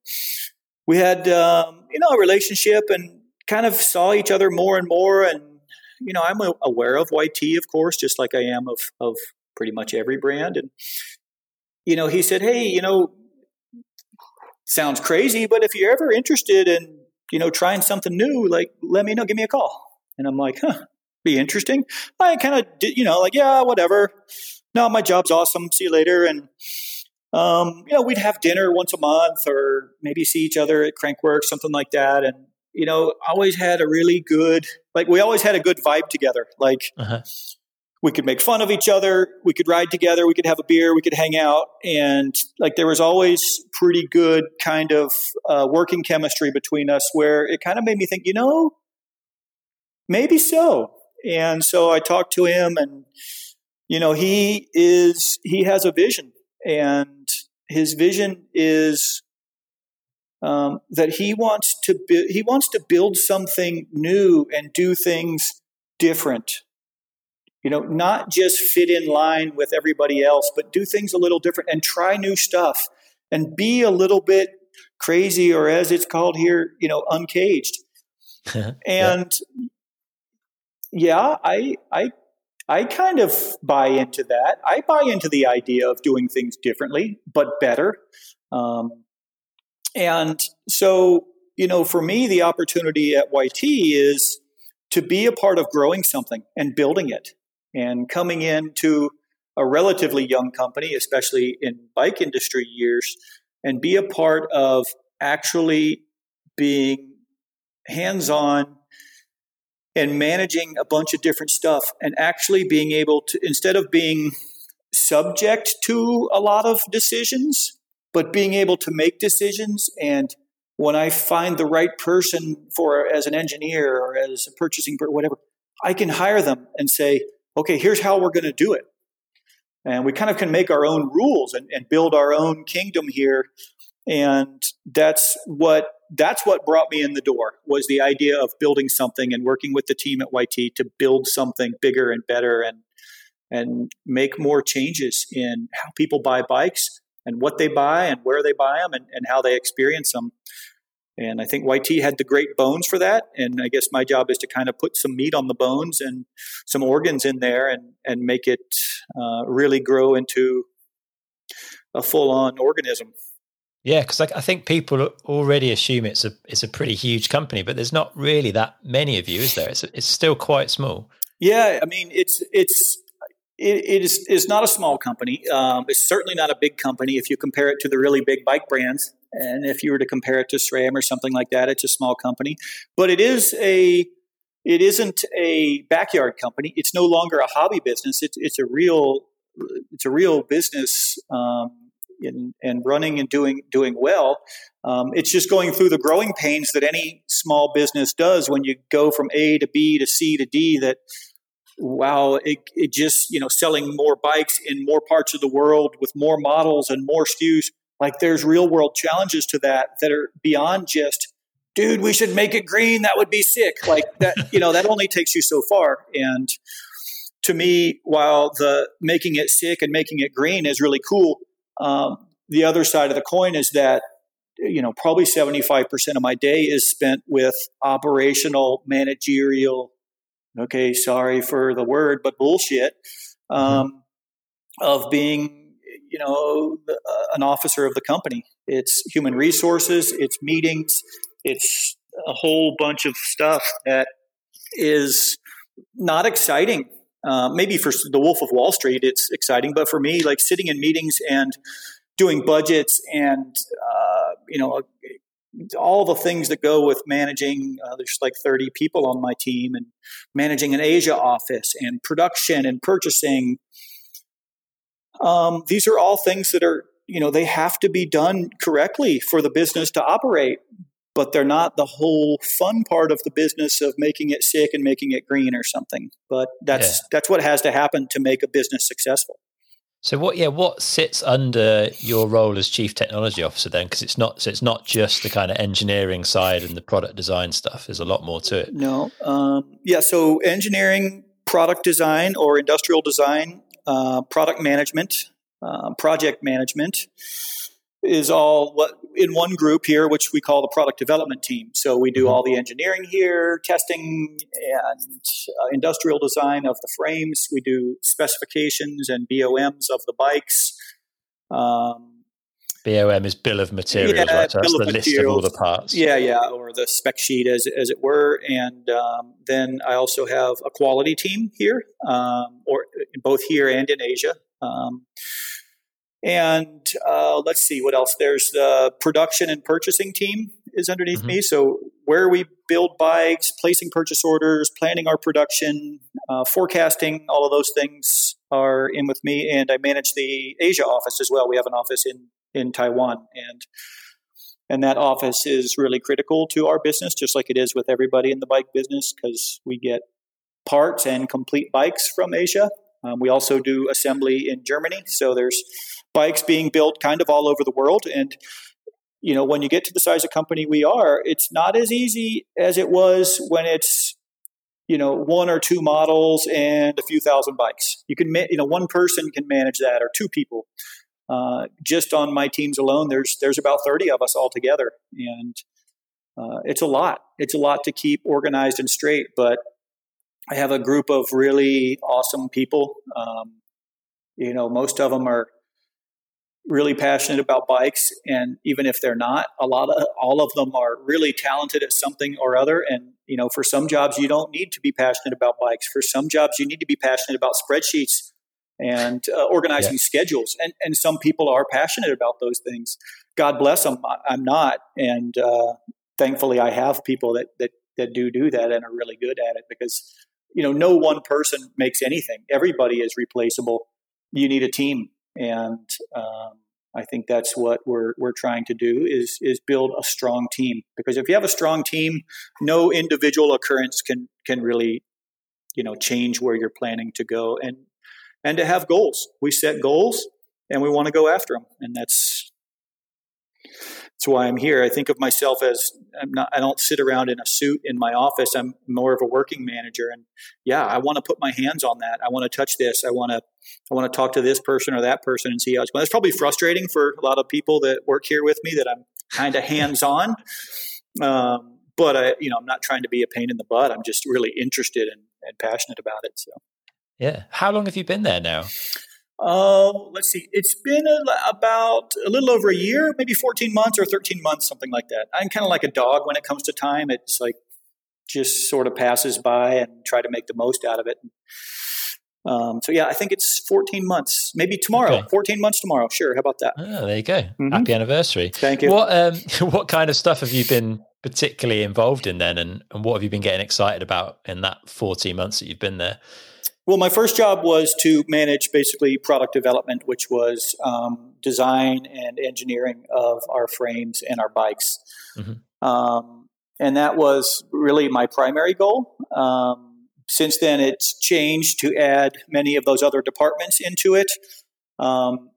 we had, a relationship and kind of saw each other more and more. And, I'm aware of YT, of course, just like I am of pretty much every brand. And, he said, hey, sounds crazy, but if you're ever interested in, trying something new, like, let me know, give me a call. And I'm like, huh, be interesting. I kind of did, yeah, whatever. no, my job's awesome. See you later. And, we'd have dinner once a month or maybe see each other at Crankwork, something like that. And, always had a really good, we always had a good vibe together. We could make fun of each other. We could ride together. We could have a beer. We could hang out. And there was always pretty good kind of working chemistry between us where it kind of made me think, maybe so. And so I talked to him and, he has a vision, and his vision is that he wants to build something new and do things different. Not just fit in line with everybody else, but do things a little different and try new stuff and be a little bit crazy, or as it's called here, uncaged. And I kind of buy into that. I buy into the idea of doing things differently, but better. And so, for me, the opportunity at YT is to be a part of growing something and building it. And coming into a relatively young company, especially in bike industry years, and be a part of actually being hands-on and managing a bunch of different stuff and actually being able to, instead of being subject to a lot of decisions, but being able to make decisions. And when I find the right person as an engineer or as a purchasing, whatever, I can hire them and say, okay, here's how we're going to do it. And we kind of can make our own rules and build our own kingdom here. And that's what brought me in the door, was the idea of building something and working with the team at YT to build something bigger and better and make more changes in how people buy bikes and what they buy and where they buy them and how they experience them. And I think YT had the great bones for that. And I guess my job is to kind of put some meat on the bones and some organs in there and make it really grow into a full-on organism. Yeah, because I think people already assume it's a pretty huge company, but there's not really that many of you, is there? It's still quite small. Yeah, I mean, it's not a small company. It's certainly not a big company if you compare it to the really big bike brands, and if you were to compare it to SRAM or something like that, it's a small company. But it isn't a backyard company. It's no longer a hobby business. It's a real business. And running and doing well. It's just going through the growing pains that any small business does when you go from A to B to C to D, that, wow, it just, selling more bikes in more parts of the world with more models and more SKUs. There's real world challenges to that are beyond just, dude, we should make it green. That would be sick. That, that only takes you so far. And to me, while the making it sick and making it green is really cool, the other side of the coin is that, probably 75% of my day is spent with operational, managerial, okay, sorry for the word, but bullshit, of being, an officer of the company. It's human resources, it's meetings, it's a whole bunch of stuff that is not exciting. Maybe for the Wolf of Wall Street, it's exciting. But for me, sitting in meetings and doing budgets and, all the things that go with managing, there's 30 people on my team, and managing an Asia office and production and purchasing. These are all things that are, they have to be done correctly for the business to operate, but they're not the whole fun part of the business of making it sick and making it green or something. But that's what has to happen to make a business successful. So what sits under your role as Chief Technology Officer then? Because it's not just the kind of engineering side and the product design stuff. There's a lot more to it. No. So engineering, product design or industrial design, product management, project management, is all in one group here, which we call the product development team. So we do all the engineering here, testing and industrial design of the frames. We do specifications and BOMs of the bikes. BOM is bill of materials, right? So that's the list of all the parts. Yeah, or the spec sheet as it were. And then I also have a quality team here, or both here and in Asia. And let's see what else. There's the production and purchasing team is underneath me. So where we build bikes, placing purchase orders, planning our production, forecasting, all of those things are in with me. And I manage the Asia office as well. We have an office in Taiwan, and that office is really critical to our business, just like it is with everybody in the bike business, because we get parts and complete bikes from Asia. We also do assembly in Germany. So there's bikes being built kind of all over the world. And, you know, when you get to the size of company we are, it's not as easy as it was when it's, you know, one or two models and a few thousand bikes. You can, one person can manage that, or two people. Just on my teams alone, there's about 30 of us all together. And it's a lot. It's a lot to keep organized and straight. But I have a group of really awesome people. Most of them are really passionate about bikes. And even if they're not, all of them are really talented at something or other. And, you know, for some jobs, you don't need to be passionate about bikes. For some jobs, you need to be passionate about spreadsheets and organizing schedules. And some people are passionate about those things. God bless them. I'm not. And thankfully, I have people that do that and are really good at it, because, you know, no one person makes anything. Everybody is replaceable. You need a team. And I think that's what we're trying to do is build a strong team, because if you have a strong team, no individual occurrence can really, you know, change where you're planning to go, and to have goals. We set goals and we want to go after them. And that's why I'm here. I think of myself as I don't sit around in a suit in my office. I'm more of a working manager, and I want to put my hands on that. I want to touch this. I want to talk to this person or that person and see how it's going. That's probably frustrating for a lot of people that work here with me, that I'm kind of hands on. But I'm not trying to be a pain in the butt. I'm just really interested and passionate about it. So, yeah. How long have you been there now? Let's see. It's been about a little over a year, maybe 14 months or 13 months, something like that. I'm kind of like a dog when it comes to time. It's like just sort of passes by and try to make the most out of it. I think it's 14 months, maybe tomorrow. Okay. 14 months tomorrow. Sure. How about that? Oh, there you go. Mm-hmm. Happy anniversary. Thank you. What kind of stuff have you been particularly involved in then? And what have you been getting excited about in that 14 months that you've been there? Well, my first job was to manage basically product development, which was design and engineering of our frames and our bikes. Mm-hmm. And that was really my primary goal. Since then, it's changed to add many of those other departments into it. And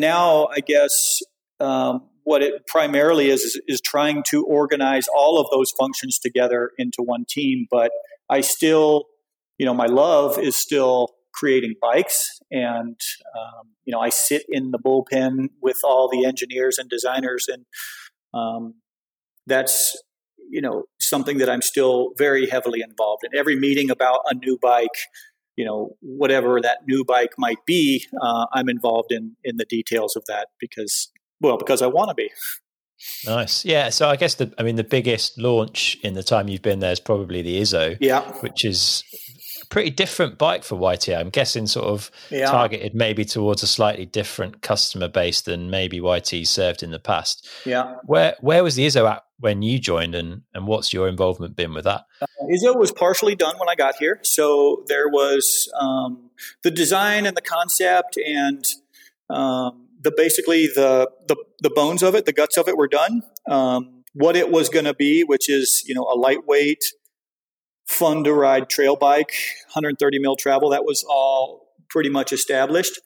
now, I guess, what it primarily is trying to organize all of those functions together into one team. But I still... my love is still creating bikes, and, I sit in the bullpen with all the engineers and designers, and that's, something that I'm still very heavily involved in. Every meeting about a new bike, whatever that new bike might be, I'm involved in the details of that because I want to be. Nice. Yeah. So I guess the biggest launch in the time you've been there is probably the Izzo, which is a pretty different bike for YT. I'm guessing sort of targeted maybe towards a slightly different customer base than maybe YT served in the past. Yeah. Where was the Izzo at when you joined, and what's your involvement been with that? Izzo was partially done when I got here. So there was the design and the concept and the bones of it, the guts of it were done. What it was going to be, which is, a lightweight, fun to ride trail bike, 130 mil travel, that was all pretty much established.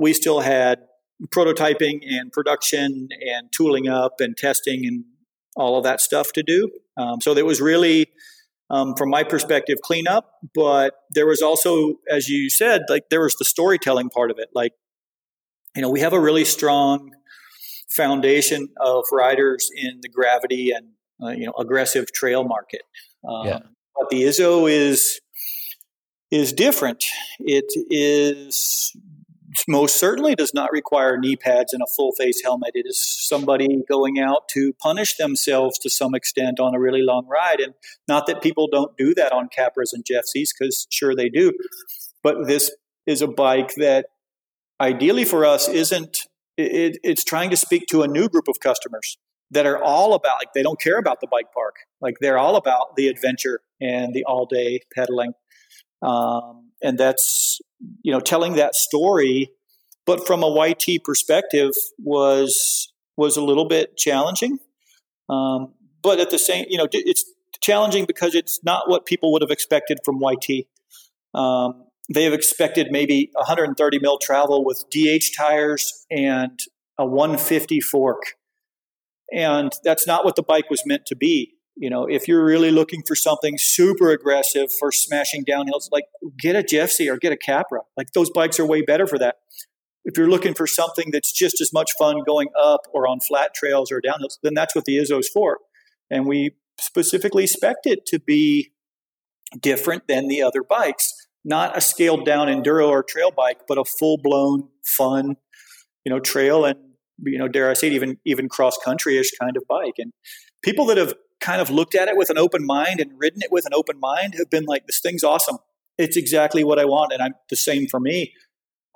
We still had prototyping and production and tooling up and testing and all of that stuff to do. So that was really, from my perspective, cleanup. But there was also, as you said, there was the storytelling part of it. We have a really strong foundation of riders in the gravity and, aggressive trail market. But the Izzo is different. It is most certainly does not require knee pads and a full face helmet. It is somebody going out to punish themselves to some extent on a really long ride. And not that people don't do that on Capras and Jeffsys, because sure they do. But this is a bike that ideally for us isn't, it's trying to speak to a new group of customers that are all about, like, they don't care about the bike park. Like, they're all about the adventure and the all day pedaling. And that's, you know, telling that story, but from a YT perspective was a little bit challenging. But at the same, you know, it's challenging because it's not what people would have expected from YT. They have expected maybe 130 mil travel with DH tires and a 150 fork. And that's not what the bike was meant to be. You know, if you're really looking for something super aggressive for smashing downhills, like, get a Jeffsy or get a Capra. Like, those bikes are way better for that. If you're looking for something that's just as much fun going up or on flat trails or downhills, then that's what the Izzo is for. And we specifically spec'd it to be different than the other bikes. Not a scaled down enduro or trail bike, but a full blown fun, you know, trail and, you know, dare I say it, even cross country ish kind of bike. And people that have kind of looked at it with an open mind and ridden it with an open mind have been like, this thing's awesome. It's exactly what I want. And I'm the same for me.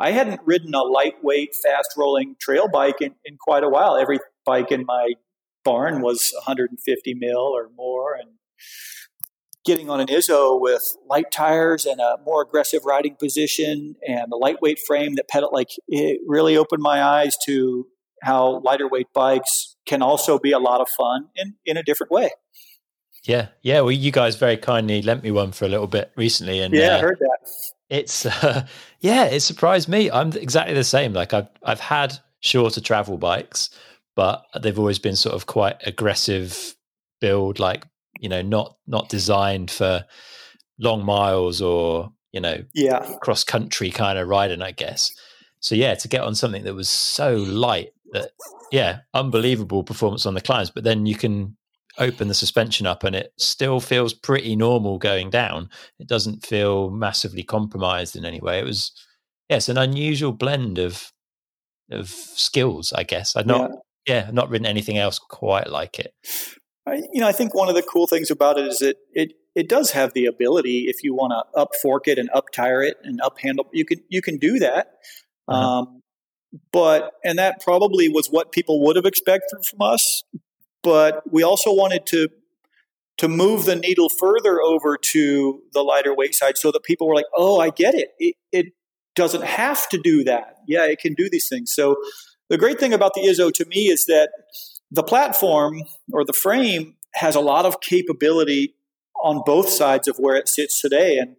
I hadn't ridden a lightweight, fast rolling trail bike in quite a while. Every bike in my barn was 150 mil or more. And getting on an Izzo with light tires and a more aggressive riding position and a lightweight frame that pedal, like, it really opened my eyes to how lighter weight bikes can also be a lot of fun in a different way. Yeah. Yeah. Well, you guys very kindly lent me one for a little bit recently. And yeah, I heard that. It's, yeah, it surprised me. I'm exactly the same. Like, I've had shorter travel bikes, but they've always been sort of quite aggressive build, like, you know, not designed for long miles or, you know, cross country kind of riding, I guess. So yeah, to get on something that was so light that, yeah, unbelievable performance on the climbs, but then you can open the suspension up and it still feels pretty normal going down. It doesn't feel massively compromised in any way. It was, yes, an unusual blend of skills, I guess. I've not written anything else quite like it. You know, I think one of the cool things about it is that it does have the ability, if you want to up fork it and up tire it and up handle, you can do that. Uh-huh. But that probably was what people would have expected from us. But we also wanted to move the needle further over to the lighter weight side so that people were like, oh, I get it. It doesn't have to do that. Yeah, it can do these things. So the great thing about the Izzo to me is that the platform or the frame has a lot of capability on both sides of where it sits today. And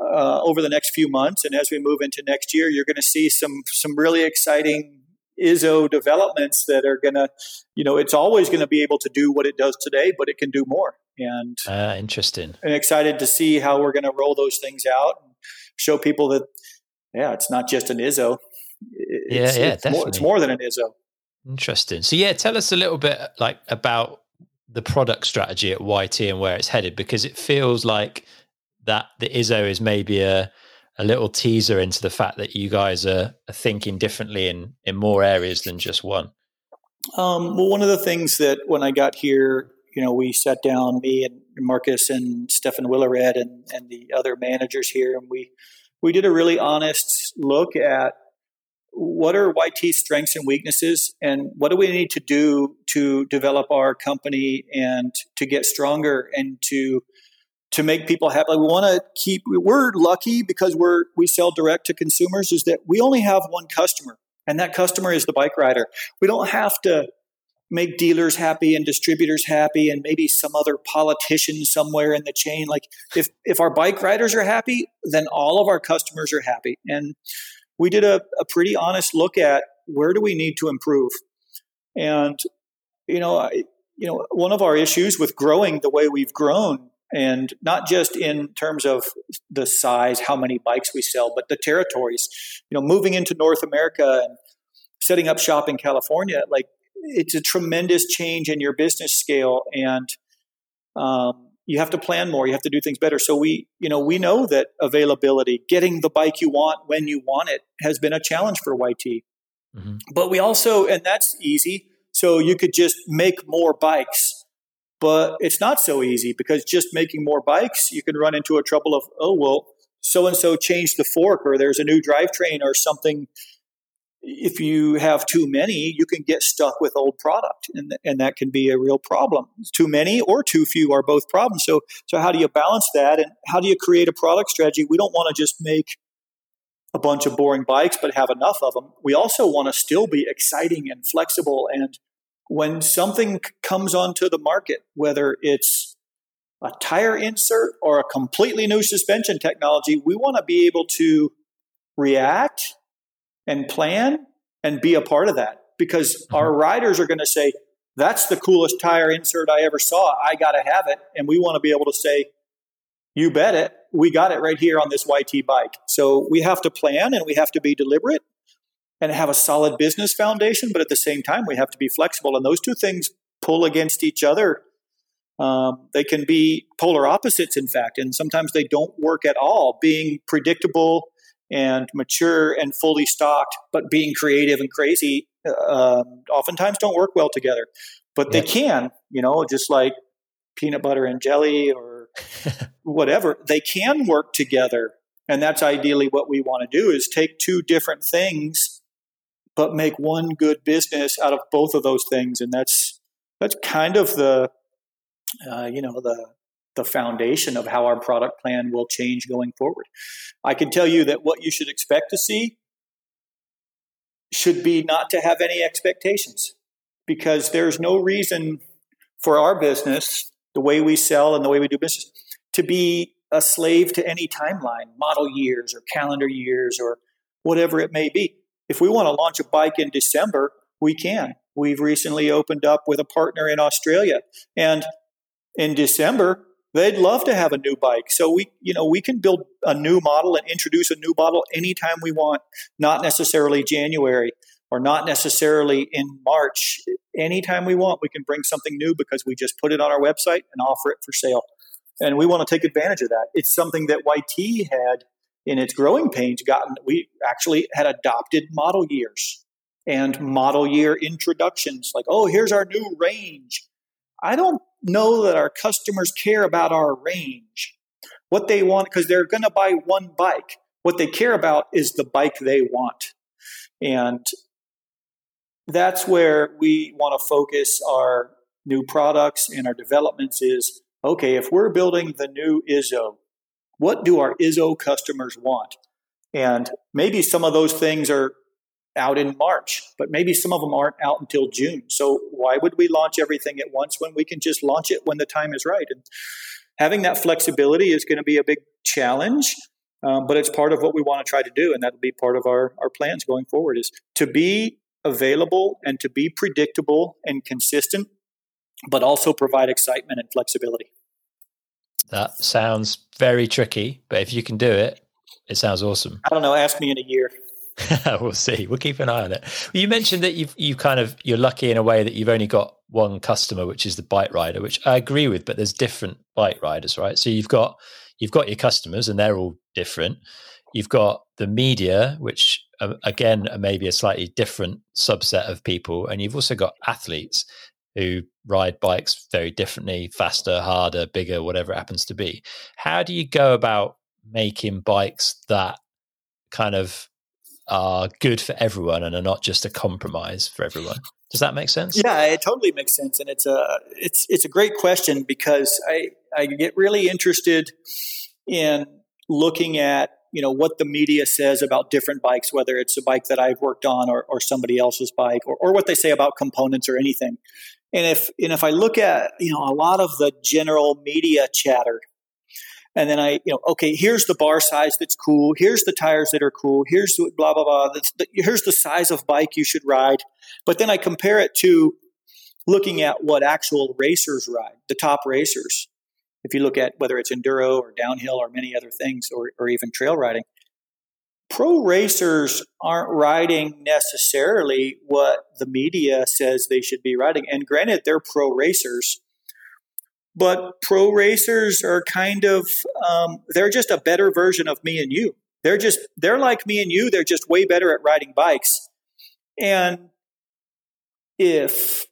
over the next few months, and as we move into next year, you're going to see some really exciting Izzo developments that are going to, you know, it's always going to be able to do what it does today, but it can do more. And interesting. And excited to see how we're going to roll those things out and show people that, yeah, it's not just an Izzo. It's more than an Izzo. Interesting. So yeah, tell us a little bit like about the product strategy at YT and where it's headed, because it feels like that the Izzo is maybe a little teaser into the fact that you guys are thinking differently in more areas than just one. Well, one of the things that when I got here, you know, we sat down, me and Marcus and Stefan Willered and the other managers here, and we did a really honest look at what are YT's strengths and weaknesses, and what do we need to do to develop our company and to get stronger and to make people happy. Like, we want to keep, we're lucky because we sell direct to consumers, is that we only have one customer, and that customer is the bike rider. We don't have to make dealers happy and distributors happy and maybe some other politician somewhere in the chain. Like, if our bike riders are happy, then all of our customers are happy. And we did a pretty honest look at where do we need to improve. And, you know, one of our issues with growing the way we've grown, and not just in terms of the size, how many bikes we sell, but the territories, you know, moving into North America and setting up shop in California, like, it's a tremendous change in your business scale. And you have to plan more, you have to do things better. So we know that availability, getting the bike you want when you want it, has been a challenge for YT. Mm-hmm. But we also, and that's easy, so you could just make more bikes. But it's not so easy, because just making more bikes, you can run into a trouble of, oh, well, so-and-so changed the fork, or there's a new drivetrain or something if you have too many, you can get stuck with old product, and that can be a real problem. Too many or too few are both problems. So how do you balance that, and how do you create a product strategy? We don't want to just make a bunch of boring bikes, but have enough of them. We also want to still be exciting and flexible. And when something comes onto the market, whether it's a tire insert or a completely new suspension technology, we want to be able to react and plan and be a part of that, because our riders are going to say, that's the coolest tire insert I ever saw. I got to have it. And we want to be able to say, you bet it. We got it right here on this YT bike. So we have to plan, and we have to be deliberate and have a solid business foundation. But at the same time, we have to be flexible. And those two things pull against each other. They can be polar opposites, in fact, and sometimes they don't work at all. Being predictable and mature and fully stocked, but being creative and crazy, oftentimes don't work well together. But they can, just like peanut butter and jelly or whatever, they can work together. And that's ideally what we want to do, is take two different things, but make one good business out of both of those things. And that's kind of the foundation of how our product plan will change going forward. I can tell you that what you should expect to see should be not to have any expectations, because there's no reason for our business, the way we sell and the way we do business, to be a slave to any timeline, model years or calendar years or whatever it may be. If we want to launch a bike in December, we can. We've recently opened up with a partner in Australia, and in December, they'd love to have a new bike. So we can build a new model and introduce a new model anytime we want, not necessarily January or not necessarily in March. Anytime we want, we can bring something new, because we just put it on our website and offer it for sale. And we want to take advantage of that. It's something that YT had in its growing pains gotten. We actually had adopted model years and model year introductions, like, oh, here's our new range. I don't know that our customers care about our range, what they want, because they're going to buy one bike. What they care about is the bike they want. And that's where we want to focus our new products and our developments is, okay, if we're building the new Izzo, what do our Izzo customers want? And maybe some of those things are out in March, but maybe some of them aren't out until June. So why would we launch everything at once when we can just launch it when the time is right? And having that flexibility is going to be a big challenge, but it's part of what we want to try to do. And that'll be part of our plans going forward, is to be available and to be predictable and consistent, but also provide excitement and flexibility. That sounds very tricky, but if you can do it, it sounds awesome. I don't know. Ask me in a year. We'll see. We'll keep an eye on it. You mentioned that you're lucky in a way that you've only got one customer, which is the bike rider, which I agree with, but there's different bike riders, right? So you've got your customers, and they're all different. You've got the media, which again, maybe a slightly different subset of people. And you've also got athletes who ride bikes very differently, faster, harder, bigger, whatever it happens to be. How do you go about making bikes that kind of are good for everyone and are not just a compromise for everyone? Does that make sense? Yeah, it totally makes sense, and it's a great question, because I get really interested in looking at what the media says about different bikes, whether it's a bike that I've worked on or somebody else's bike, or what they say about components or anything. And if I look at a lot of the general media chatter, and then okay, here's the bar size that's cool. Here's the tires that are cool. Here's blah, blah, blah. Here's the size of bike you should ride. But then I compare it to looking at what actual racers ride, the top racers. If you look at whether it's enduro or downhill or many other things, or even trail riding, pro racers aren't riding necessarily what the media says they should be riding. And granted, they're pro racers. But pro racers are kind of, they're just a better version of me and you. They're like me and you. They're just way better at riding bikes. And if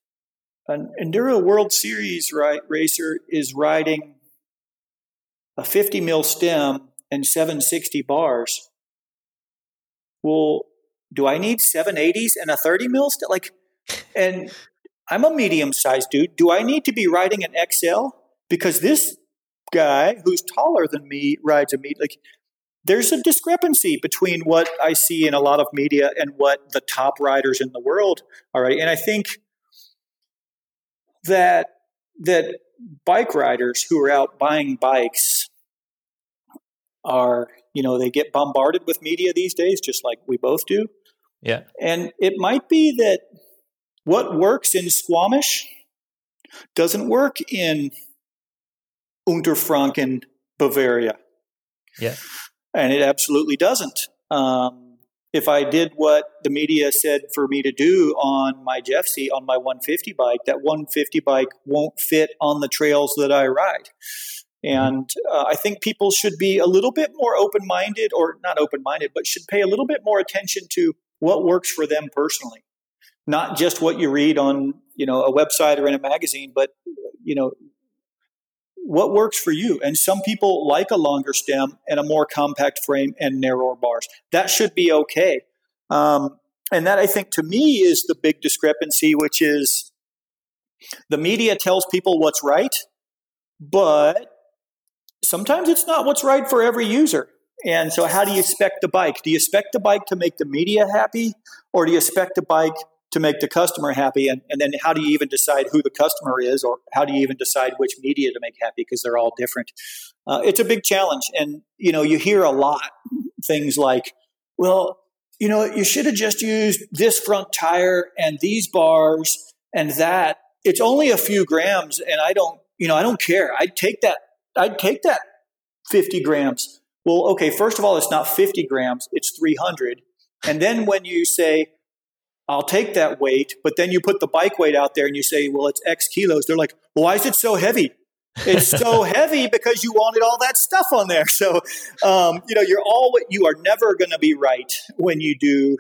an Enduro World Series racer is riding a 50 mil stem and 760 bars, well, do I need 780s and a 30 mil? Like, and I'm a medium-sized dude. Do I need to be riding an XL? Because this guy who's taller than me rides a medium. Like, there's a discrepancy between what I see in a lot of media and what the top riders in the world are. And I think that bike riders who are out buying bikes are, you know, they get bombarded with media these days, just like we both do. Yeah. And it might be that what works in Squamish doesn't work in Unterfranken, Bavaria. Yeah. And it absolutely doesn't. If I did what the media said for me to do on my Jeffsy, on my 150 bike, that 150 bike won't fit on the trails that I ride. And I think people should be a little bit more open-minded, or not open-minded, but should pay a little bit more attention to what works for them personally. Not just what you read on, you know, a website or in a magazine, but, you know, what works for you. And some people like a longer stem and a more compact frame and narrower bars. That should be okay. And that, I think, to me is the big discrepancy, which is the media tells people what's right, but sometimes it's not what's right for every user. And so how do you spec the bike? Do you spec the bike to make the media happy, or do you spec the bike to make the customer happy? And then how do you even decide who the customer is, or how do you even decide which media to make happy? Because they're all different. It's a big challenge. And, you know, you hear a lot things like, well, you know, you should have just used this front tire and these bars and that. It's only a few grams, and I don't care. I'd take that 50 grams. Well, okay, first of all, it's not 50 grams, it's 300. And then when you say, I'll take that weight, but then you put the bike weight out there and you say, well, it's X kilos. They're like, well, why is it so heavy? It's so heavy because you wanted all that stuff on there. So, you know, you are never going to be right when you do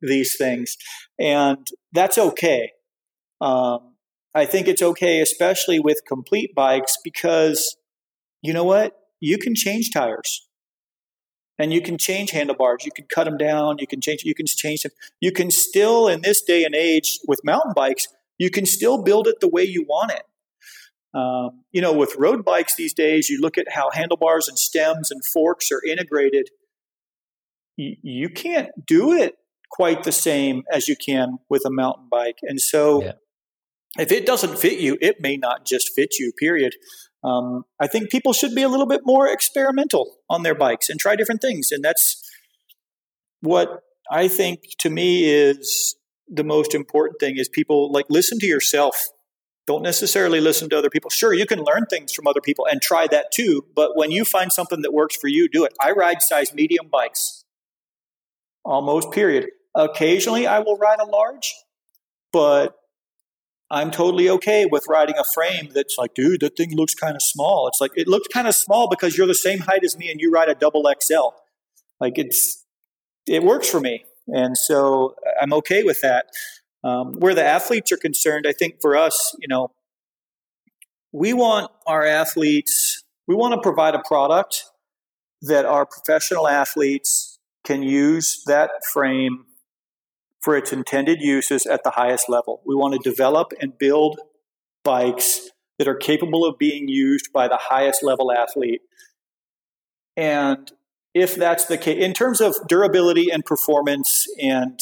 these things. And that's okay. I think it's okay, especially with complete bikes, because you know what? You can change tires, and you can change handlebars. You can cut them down. You can change them. You can still, in this day and age with mountain bikes, you can still build it the way you want it. You know, with road bikes these days, you look at how handlebars and stems and forks are integrated. You can't do it quite the same as you can with a mountain bike. And so if it doesn't fit you, it may not just fit you, period. I think people should be a little bit more experimental on their bikes and try different things. And that's what I think, to me, is the most important thing, is people, like, listen to yourself. Don't necessarily listen to other people. Sure, you can learn things from other people and try that too. But when you find something that works for you, do it. I ride size medium bikes almost, period. Occasionally I will ride a large, but I'm totally okay with riding a frame that's like, dude, that thing looks kind of small. It's like, it looks kind of small because you're the same height as me and you ride a double XL. Like, it works for me. And so I'm okay with that. Where the athletes are concerned, I think for us, you know, we want to provide a product that our professional athletes can use that frame for its intended uses at the highest level. We want to develop and build bikes that are capable of being used by the highest level athlete. And if that's the case, in terms of durability and performance and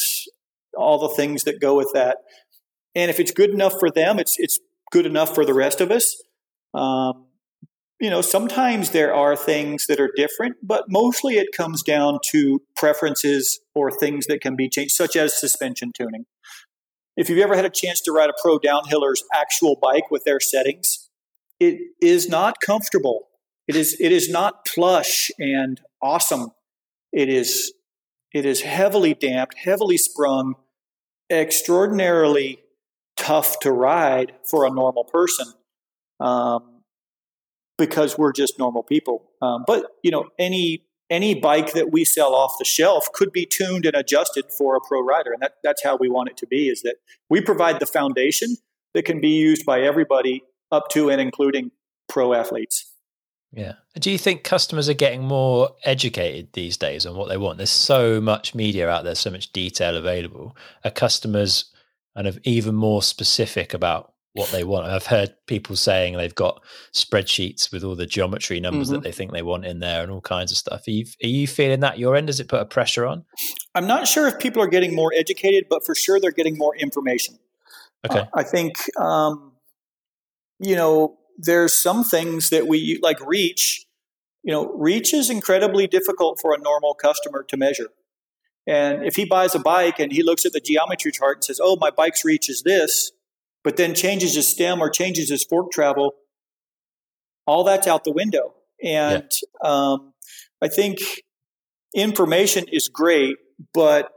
all the things that go with that, and if it's good enough for them, it's good enough for the rest of us. You know, sometimes there are things that are different, but mostly it comes down to preferences or things that can be changed, such as suspension tuning. If you've ever had a chance to ride a pro downhiller's actual bike with their settings, it is not comfortable. It is not plush and awesome. It is heavily damped, heavily sprung, extraordinarily tough to ride for a normal person. Because we're just normal people. But, you know, any bike that we sell off the shelf could be tuned and adjusted for a pro rider. And that's how we want it to be, is that we provide the foundation that can be used by everybody up to and including pro athletes. Yeah. Do you think customers are getting more educated these days on what they want? There's so much media out there, so much detail available. Are customers kind of even more specific about what they want? I've heard people saying they've got spreadsheets with all the geometry numbers that they think they want in there and all kinds of stuff. Are you feeling that your end? Does it put a pressure on? I'm not sure if people are getting more educated, but for sure they're getting more information. Okay. I think, there's some things that we like reach, reach is incredibly difficult for a normal customer to measure. And if he buys a bike and he looks at the geometry chart and says, oh, my bike's reach is this, but then changes his stem or changes his fork travel, all that's out the window. And I think information is great, but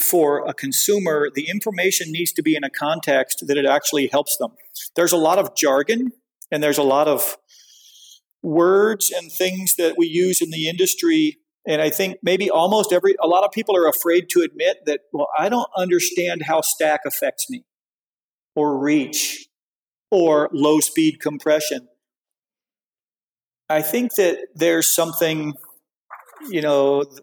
for a consumer, the information needs to be in a context that it actually helps them. There's a lot of jargon and there's a lot of words and things that we use in the industry. And I think maybe almost a lot of people are afraid to admit that, well, I don't understand how stack affects me, or reach, or low-speed compression. I think that there's something, the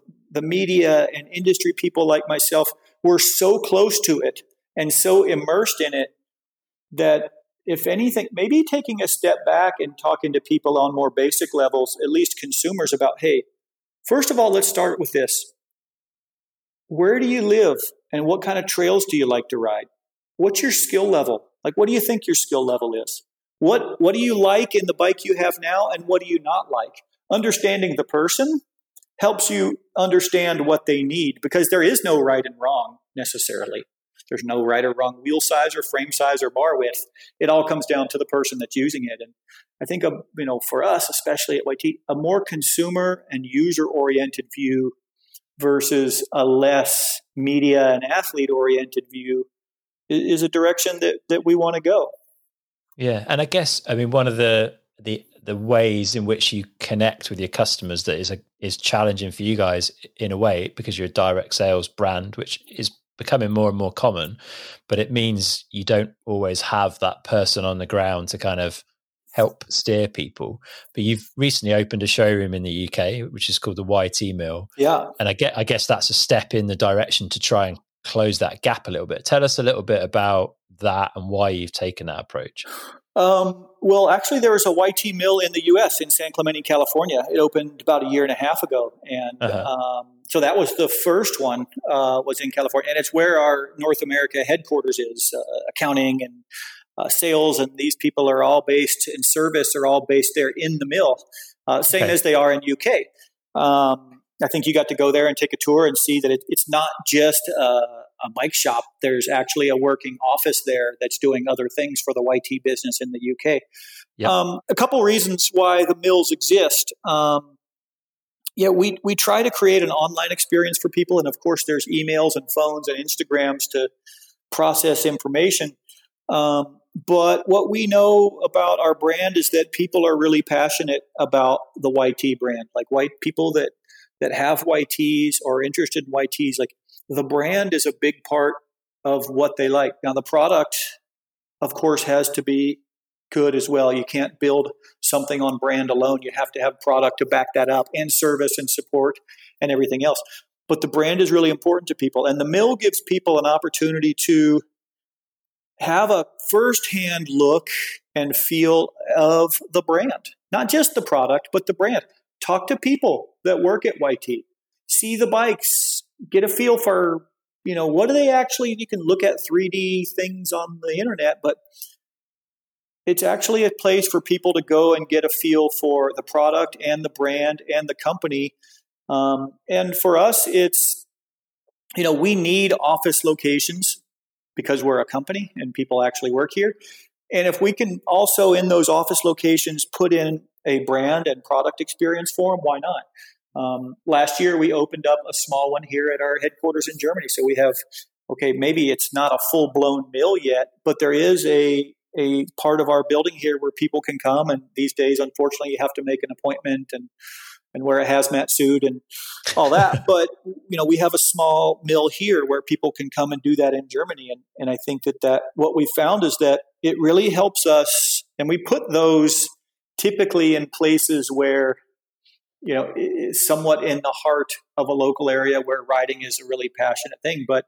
media and industry people like myself were so close to it and so immersed in it that, if anything, maybe taking a step back and talking to people on more basic levels, at least consumers, about, hey, first of all, let's start with this. Where do you live and what kind of trails do you like to ride? What's your skill level? Like, what do you think your skill level is? What do you like in the bike you have now, and what do you not like? Understanding the person helps you understand what they need, because there is no right and wrong necessarily. There's no right or wrong wheel size or frame size or bar width. It all comes down to the person that's using it. And I think, for us, especially at YT, a more consumer and user-oriented view versus a less media and athlete-oriented view is a direction that we want to go. Yeah. And I guess, one of the ways in which you connect with your customers that is challenging for you guys in a way, because you're a direct sales brand, which is becoming more and more common, but it means you don't always have that person on the ground to kind of help steer people. But you've recently opened a showroom in the UK, which is called the YT Mill. Yeah. And I guess that's a step in the direction to try and close that gap a little bit. Tell us a little bit about that and why you've taken that approach. Well, actually, there was a YT Mill in the US in San Clemente, California. It opened about a year and a half ago. And so that was the first one, was in California. And it's where our North America headquarters is. Accounting and sales and these people are all based in service, are all based there in the mill, same as they are in UK. I think you got to go there and take a tour and see that it's not just a bike shop. There's actually a working office there that's doing other things for the YT business in the UK. Yep. A couple reasons why the mills exist. We try to create an online experience for people. And of course, there's emails and phones and Instagrams to process information. But what we know about our brand is that people are really passionate about the YT brand. Like white people that have YTs or are interested in YTs, like the brand is a big part of what they like. Now, the product, of course, has to be good as well. You can't build something on brand alone. You have to have product to back that up, and service and support and everything else. But the brand is really important to people. And the mill gives people an opportunity to have a firsthand look and feel of the brand, not just the product, but the brand. Talk to people that work at YT, see the bikes, get a feel for, what do they actually, you can look at 3D things on the internet, but it's actually a place for people to go and get a feel for the product and the brand and the company. And for us, it's, we need office locations because we're a company and people actually work here. And if we can also in those office locations put in a brand and product experience for them, why not? Last year, we opened up a small one here at our headquarters in Germany. So we have, maybe it's not a full-blown mill yet, but there is a part of our building here where people can come. And these days, unfortunately, you have to make an appointment and wear a hazmat suit and all that. But, we have a small mill here where people can come and do that in Germany. And I think that what we found is that it really helps us. And we put those typically in places where, you know, somewhat in the heart of a local area where riding is a really passionate thing. But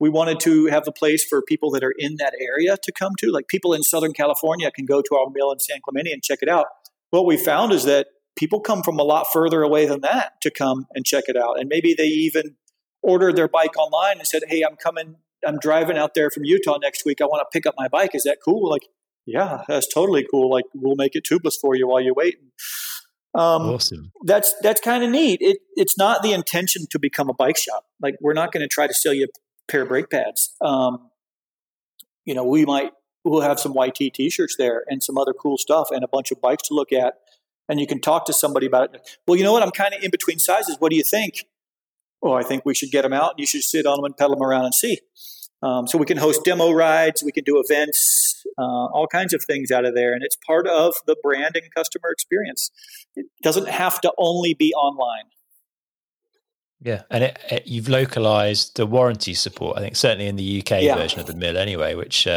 we wanted to have a place for people that are in that area to come to. Like people in Southern California can go to our mill in San Clemente and check it out. What we found is that people come from a lot further away than that to come and check it out. And maybe they even ordered their bike online and said, hey, I'm coming, I'm driving out there from Utah next week. I want to pick up my bike. Is that cool? Like, yeah, that's totally cool. Like, we'll make it tubeless for you while you wait. Awesome. That's kind of neat. It's not the intention to become a bike shop. Like, we're not going to try to sell you a pair of brake pads. You know, we'll have some YT t-shirts there and some other cool stuff and a bunch of bikes to look at. And you can talk to somebody about it. Well, you know what? I'm kind of in between sizes. What do you think? Oh, I think we should get them out. You should sit on them and pedal them around and see. So we can host demo rides. We can do events, all kinds of things out of there. And it's part of the brand and customer experience. It doesn't have to only be online. Yeah. And you've localized the warranty support, I think, certainly in the UK version of the mill anyway, which...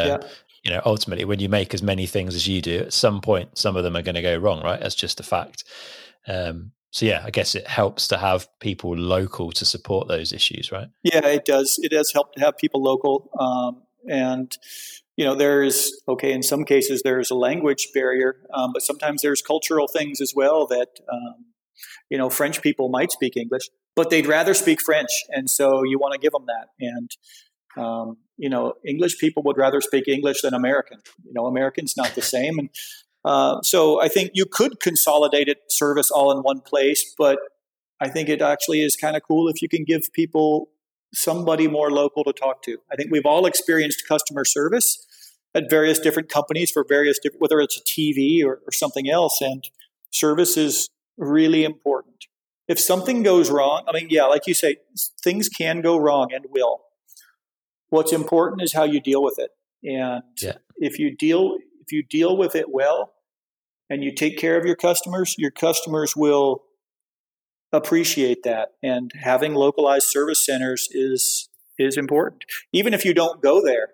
You know, ultimately, when you make as many things as you do, at some point, some of them are going to go wrong, right? That's just a fact. So, yeah, I guess it helps to have people local to support those issues, right? Yeah, it does. It does help to have people local. And, you know, in some cases, there's a language barrier, but sometimes there's cultural things as well that, you know, French people might speak English, but they'd rather speak French. And so you want to give them that. And, you know, English people would rather speak English than American. You know, American's not the same. And so I think you could consolidate it, service all in one place, but I think it actually is kind of cool if you can give people somebody more local to talk to. I think we've all experienced customer service at various different companies for various different, whether it's a TV or something else, and service is really important. If something goes wrong, I mean, yeah, like you say, things can go wrong and will. What's important is how you deal with it. And if you deal with it well and you take care of your customers will appreciate that. And having localized service centers is important. Even if you don't go there,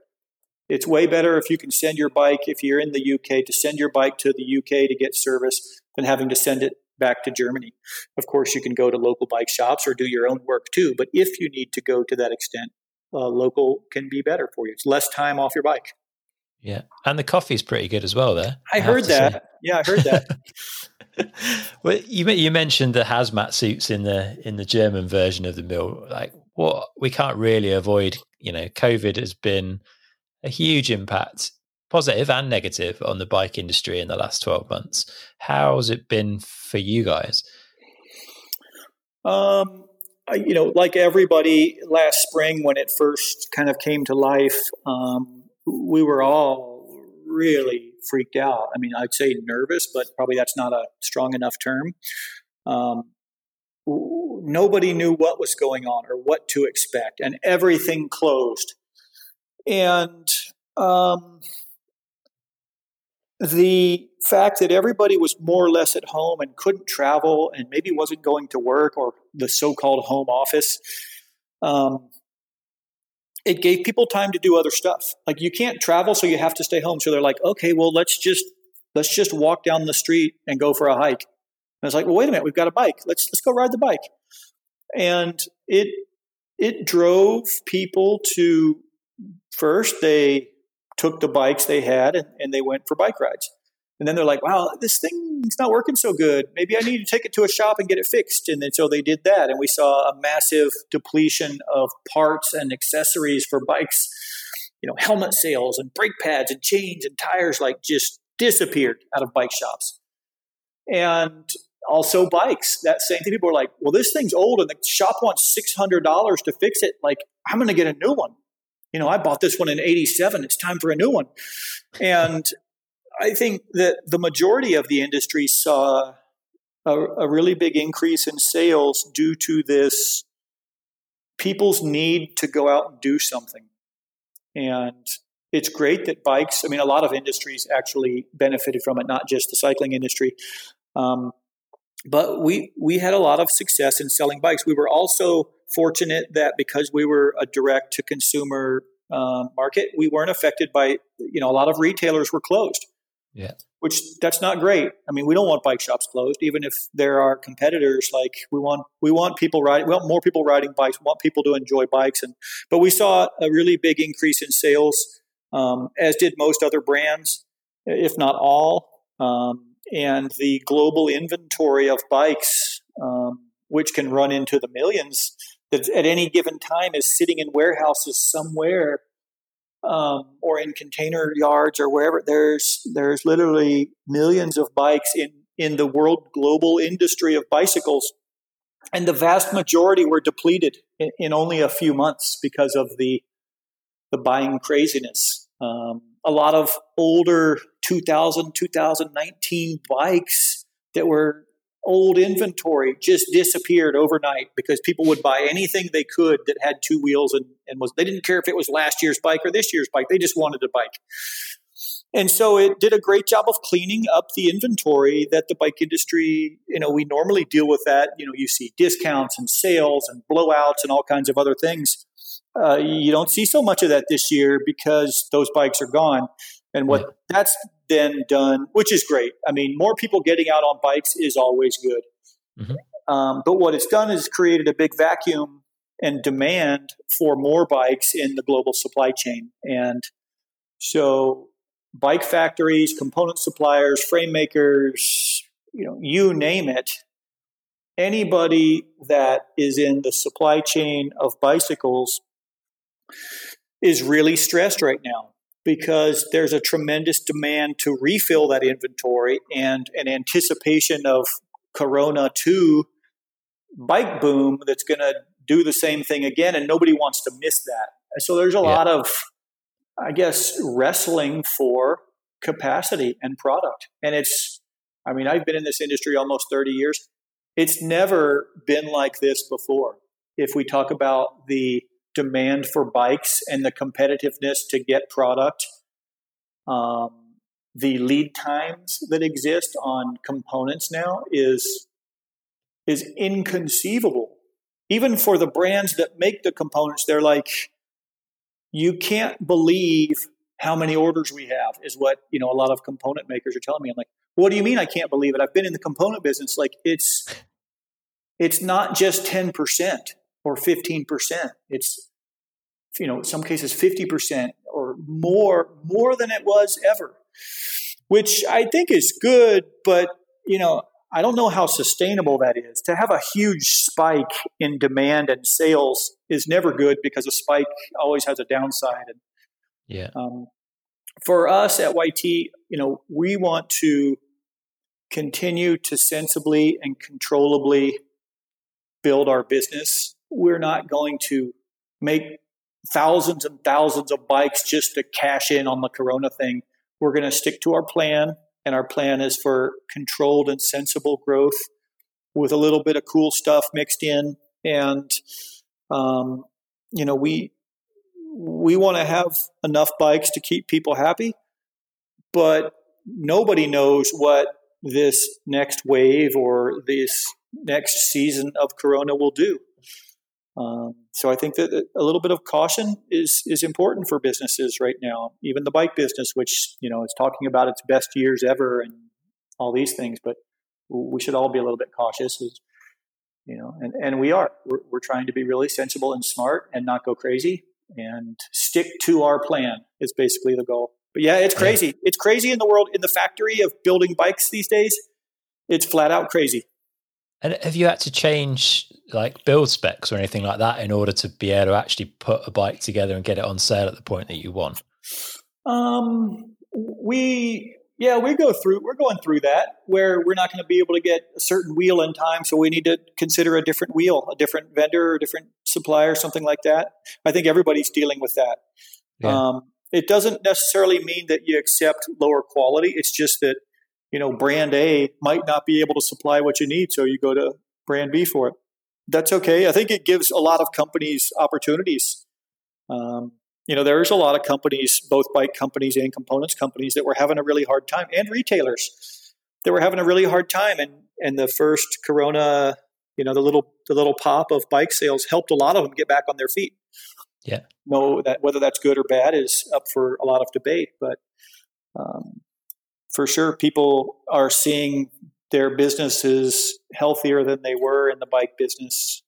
it's way better if you can send your bike, if you're in the UK, to send your bike to the UK to get service than having to send it back to Germany. Of course, you can go to local bike shops or do your own work too. But if you need to go to that extent, local can be better for you. It's less time off your bike. Yeah. And the coffee is pretty good as well there. I heard that. Say. Yeah, I heard that. Well, you mentioned the hazmat suits in the German version of the mill. Like, what we can't really avoid, you know, COVID has been a huge impact, positive and negative, on the bike industry in the last 12 months. How's it been for you guys? You know, like everybody, last spring when it first kind of came to life, we were all really freaked out. I mean, I'd say nervous, but probably that's not a strong enough term. Nobody knew what was going on or what to expect, and everything closed. And the fact that everybody was more or less at home and couldn't travel and maybe wasn't going to work or the so-called home office, it gave people time to do other stuff. Like, you can't travel, so you have to stay home. So they're like, okay, well, let's just walk down the street and go for a hike. And it's like, well, wait a minute, we've got a bike. Let's go ride the bike. And it drove people to, first, they took the bikes they had and they went for bike rides. And then they're like, wow, this thing's not working so good. Maybe I need to take it to a shop and get it fixed. And then so they did that. And we saw a massive depletion of parts and accessories for bikes. You know, helmet sales and brake pads and chains and tires, like, just disappeared out of bike shops. And also bikes. That same thing. People were like, well, this thing's old and the shop wants $600 to fix it. Like, I'm going to get a new one. You know, I bought this one in 87. It's time for a new one. And I think that the majority of the industry saw a really big increase in sales due to this people's need to go out and do something. And it's great that bikes, I mean, a lot of industries actually benefited from it, not just the cycling industry. But we had a lot of success in selling bikes. We were also fortunate that because we were a direct-to-consumer market, we weren't affected by, you know, a lot of retailers were closed. Yeah. Which that's not great. I mean, we don't want bike shops closed, even if there are competitors. Like we want people riding. We want more people riding bikes. We want people to enjoy bikes. But we saw a really big increase in sales, as did most other brands, if not all. And the global inventory of bikes, which can run into the millions, that at any given time is sitting in warehouses somewhere, or in container yards or wherever. There's literally millions of bikes in the world global industry of bicycles, and the vast majority were depleted in only a few months because of the buying craziness. A lot of older 2000, 2019 bikes that were old inventory just disappeared overnight because people would buy anything they could that had two wheels they didn't care if it was last year's bike or this year's bike. They just wanted a bike. And so it did a great job of cleaning up the inventory that the bike industry, we normally deal with that. You see discounts and sales and blowouts and all kinds of other things. You don't see so much of that this year because those bikes are gone. And what that's then done, which is great. I mean, more people getting out on bikes is always good. Mm-hmm. But what it's done is created a big vacuum and demand for more bikes in the global supply chain. And so bike factories, component suppliers, frame makers, you name it, anybody that is in the supply chain of bicycles is really stressed right now, because there's a tremendous demand to refill that inventory and an anticipation of Corona 2 bike boom that's going to do the same thing again, and nobody wants to miss that. So there's a lot of, I guess, wrestling for capacity and product. And I've been in this industry almost 30 years. It's never been like this before. If we talk about the demand for bikes and the competitiveness to get product, the lead times that exist on components now is inconceivable. Even for the brands that make the components, they're like, you can't believe how many orders we have, is what a lot of component makers are telling me. I'm like, what do you mean I can't believe it? I've been in the component business. Like, it's not just 10%. Or 15%. It's, some cases 50% or more than it was ever, which I think is good. But, I don't know how sustainable that is. To have a huge spike in demand and sales is never good, because a spike always has a downside. And, for us at YT, we want to continue to sensibly and controllably build our business. We're not going to make thousands and thousands of bikes just to cash in on the Corona thing. We're going to stick to our plan, and our plan is for controlled and sensible growth with a little bit of cool stuff mixed in. And, we want to have enough bikes to keep people happy, but nobody knows what this next wave or this next season of Corona will do. So I think that a little bit of caution is important for businesses right now, even the bike business, which, is talking about its best years ever and all these things, but we should all be a little bit cautious, and we are. We're trying to be really sensible and smart and not go crazy and stick to our plan is basically the goal. But it's crazy. Yeah. It's crazy in the world, in the factory of building bikes these days. It's flat out crazy. And have you had to change build specs or anything like that in order to be able to actually put a bike together and get it on sale at the point that you want? We're going through that, where we're not going to be able to get a certain wheel in time. So we need to consider a different wheel, a different vendor, a different supplier, something like that. I think everybody's dealing with that. Yeah. It doesn't necessarily mean that you accept lower quality. It's just that, brand A might not be able to supply what you need, so you go to brand B for it. That's okay. I think it gives a lot of companies opportunities. There's a lot of companies, both bike companies and components companies, that were having a really hard time, and retailers that were having a really hard time. And the first Corona, the little pop of bike sales helped a lot of them get back on their feet. Yeah. Whether that's good or bad is up for a lot of debate, but for sure people are seeing their businesses healthier than they were in the bike business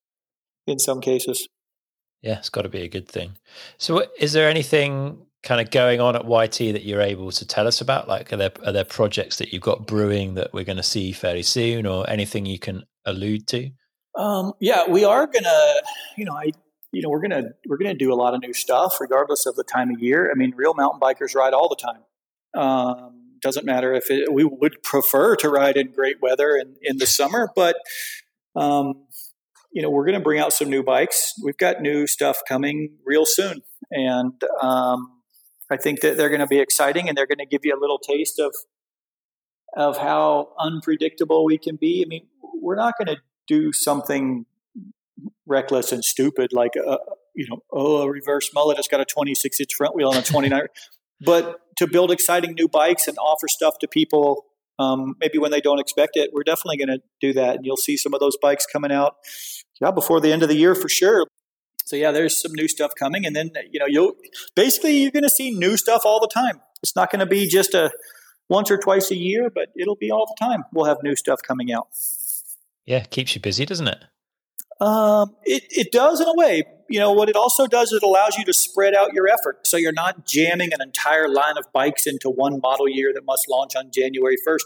in some cases. Yeah, it's got to be a good thing. So is there anything kind of going on at YT that you're able to tell us about? Like, are there projects that you've got brewing that we're going to see fairly soon, or anything you can allude to? Yeah, we are gonna, we're gonna do a lot of new stuff regardless of the time of year. I mean, real mountain bikers ride all the time. Doesn't matter if we would prefer to ride in great weather in the summer, but we're going to bring out some new bikes. We've got new stuff coming real soon, and I think that they're going to be exciting, and they're going to give you a little taste of how unpredictable we can be. I mean, we're not going to do something reckless and stupid like a reverse mullet. It's got a 26-inch front wheel and a 29. But to build exciting new bikes and offer stuff to people, maybe when they don't expect it, we're definitely going to do that. And you'll see some of those bikes coming out before the end of the year for sure. So yeah, there's some new stuff coming. And then, you're going to see new stuff all the time. It's not going to be just once or twice a year, but it'll be all the time. We'll have new stuff coming out. Yeah. Keeps you busy, doesn't it? It does in a way. What it also does is it allows you to spread out your effort. So you're not jamming an entire line of bikes into one model year that must launch on January 1st.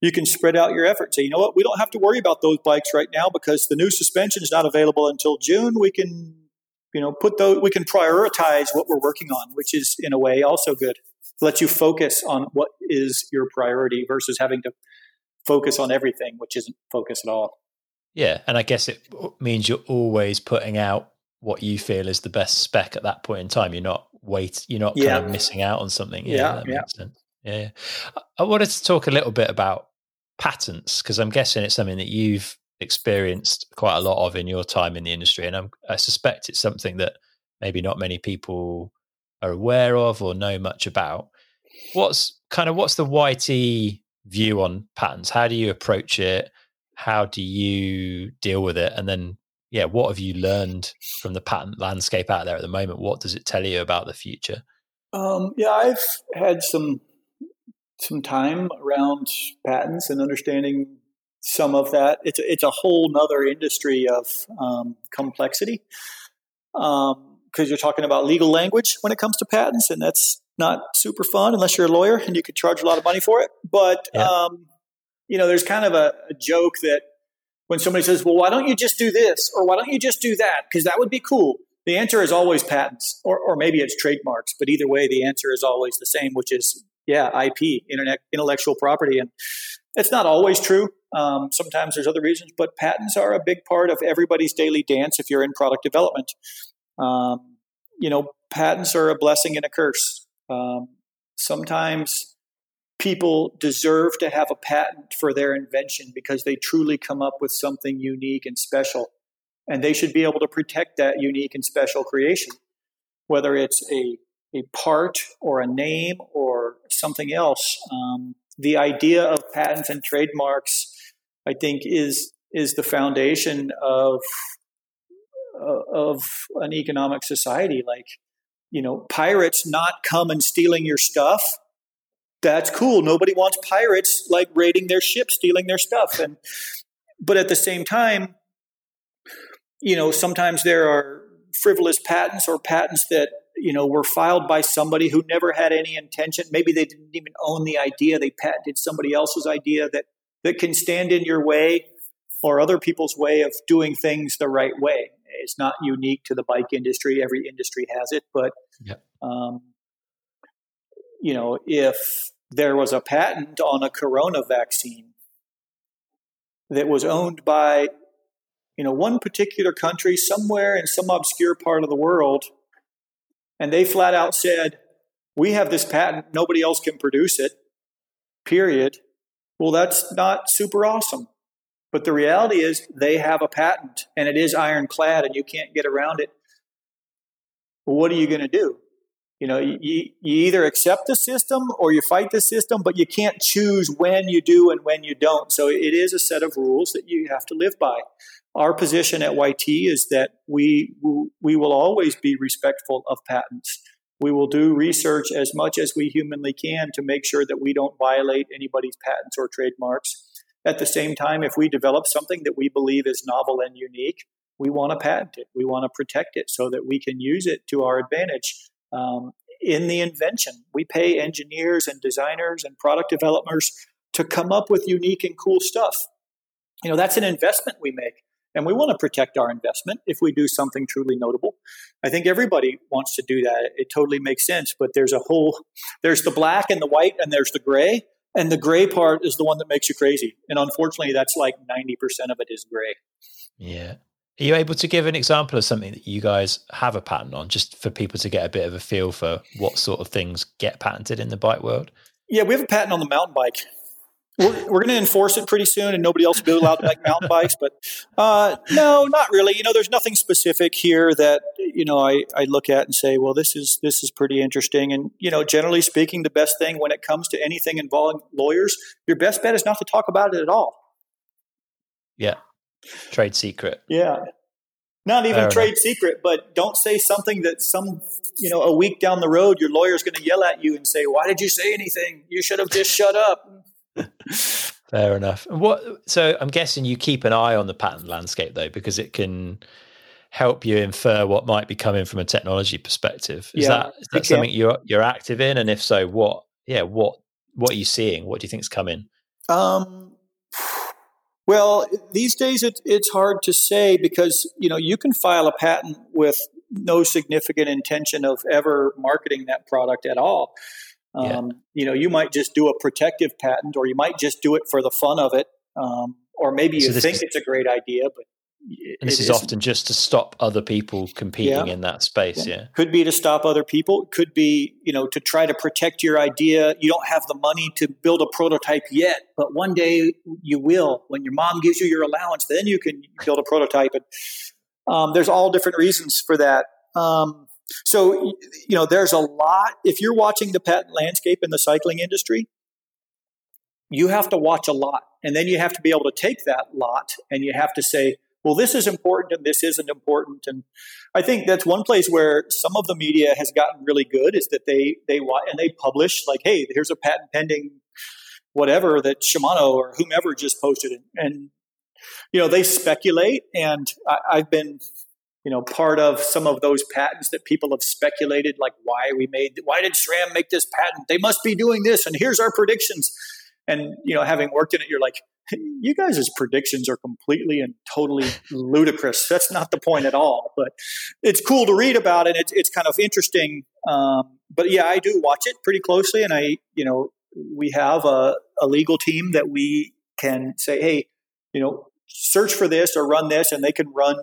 You can spread out your effort. So you know what? We don't have to worry about those bikes right now because the new suspension is not available until June. We can, we can prioritize what we're working on, which is in a way also good. It lets you focus on what is your priority versus having to focus on everything, which isn't focus at all. Yeah. And I guess it means you're always putting out what you feel is the best spec at that point in time. You're not kind of missing out on something. Yeah, that makes sense. Yeah. I wanted to talk a little bit about patents, because I'm guessing it's something that you've experienced quite a lot of in your time in the industry. And I suspect it's something that maybe not many people are aware of or know much about. What's the YT view on patents? How do you approach it? How do you deal with it? And then, what have you learned from the patent landscape out there at the moment? What does it tell you about the future? I've had some time around patents and understanding some of that. It's a whole nother industry of complexity because you're talking about legal language when it comes to patents, and that's not super fun unless you're a lawyer and you could charge a lot of money for it. But, there's kind of a joke that, when somebody says, well, why don't you just do this? Or why don't you just do that? Because that would be cool. The answer is always patents, or maybe it's trademarks. But either way, the answer is always the same, which is, IP, intellectual property. And it's not always true. Sometimes there's other reasons. But patents are a big part of everybody's daily dance if you're in product development. Patents are a blessing and a curse. Sometimes people deserve to have a patent for their invention because they truly come up with something unique and special, and they should be able to protect that unique and special creation, whether it's a part or a name or something else. The idea of patents and trademarks, I think, is the foundation of an economic society. Like, pirates not come and stealing your stuff. That's cool. Nobody wants pirates like raiding their ships, stealing their stuff. But at the same time, sometimes there are frivolous patents or patents that, were filed by somebody who never had any intention. Maybe they didn't even own the idea. They patented somebody else's idea that can stand in your way or other people's way of doing things the right way. It's not unique to the bike industry. Every industry has it, but, if there was a patent on a corona vaccine that was owned by, one particular country somewhere in some obscure part of the world, and they flat out said, we have this patent, nobody else can produce it, period. Well, that's not super awesome. But the reality is they have a patent, and it is ironclad, and you can't get around it. Well, what are you going to do? You either accept the system or you fight the system, but you can't choose when you do and when you don't. So it is a set of rules that you have to live by. Our position at YT is that we will always be respectful of patents. We will do research as much as we humanly can to make sure that we don't violate anybody's patents or trademarks. At the same time, if we develop something that we believe is novel and unique, we want to patent it. We want to protect it so that we can use it to our advantage. In the invention, we pay engineers and designers and product developers to come up with unique and cool stuff. You know, that's an investment we make, and we want to protect our investment if we do something truly notable. I think everybody wants to do that. It totally makes sense, but there's the black and the white, and there's the gray, and the gray part is the one that makes you crazy. And unfortunately, that's like 90% of it is gray. Yeah. Are you able to give an example of something that you guys have a patent on, just for people to get a bit of a feel for what sort of things get patented in the bike world? Yeah, we have a patent on the mountain bike. We're going to enforce it pretty soon, and nobody else will be allowed to make mountain bikes. But no, not really. You know, there's nothing specific here that, you know, I look at and say, well, this is pretty interesting. And, you know, generally speaking, the best thing when it comes to anything involving lawyers, your best bet is not to talk about it at all. Yeah. Trade secret. Yeah. Not even trade secret, but don't say something that a week down the road, your lawyer's going to yell at you and say, why did you say anything? You should have just shut up. Fair enough. So I'm guessing you keep an eye on the patent landscape though, because it can help you infer what might be coming from a technology perspective. Is that something you're active in? And if so, what are you seeing? What do you think's coming? Well, these days it's hard to say because, you know, you can file a patent with no significant intention of ever marketing that product at all. You know, you might just do a protective patent, or you might just do it for the fun of it. Or maybe you think it's a great idea, but this is often just to stop other people competing in that space. Yeah. Could be to stop other people. Could be, you know, to try to protect your idea. You don't have the money to build a prototype yet, but one day you will. When your mom gives you your allowance, then you can build a prototype. And there's all different reasons for that. So, you know, there's a lot. If you're watching the patent landscape in the cycling industry, you have to watch a lot. And then you have to be able to take that lot and you have to say, well, this is important and this isn't important. And I think that's one place where some of the media has gotten really good is that they publish like, hey, here's a patent pending whatever that Shimano or whomever just posted. And you know, they speculate. And I've been, you know, part of some of those patents that people have speculated, like why did SRAM make this patent? They must be doing this. And here's our predictions. And, you know, having worked in it, you're like, you guys' predictions are completely and totally ludicrous. That's not the point at all. But it's cool to read about it. It's kind of interesting. But yeah, I do watch it pretty closely. And we have a legal team that we can say, hey, you know, search for this or run this, and they can run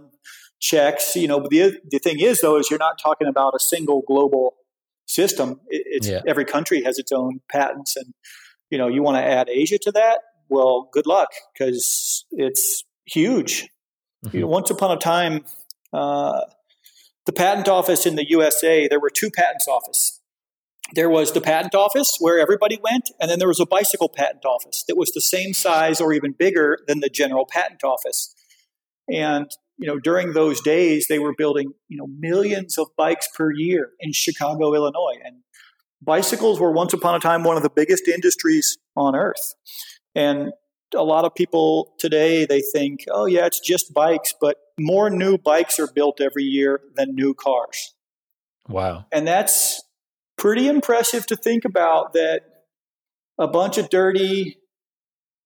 checks. You know, but the thing is though, is you're not talking about a single global system. Every country has its own patents, and you know, you want to add Asia to that. Well, good luck, because it's huge. Mm-hmm. You know, once upon a time, the patent office in the USA, there were two patents office. There was the patent office where everybody went, and then there was a bicycle patent office that was the same size or even bigger than the general patent office. And, you know, during those days, they were building, you know, millions of bikes per year in Chicago, Illinois. And bicycles were once upon a time one of the biggest industries on earth. And a lot of people today, they think, oh, yeah, it's just bikes. But more new bikes are built every year than new cars. Wow. And that's pretty impressive to think about, that a bunch of dirty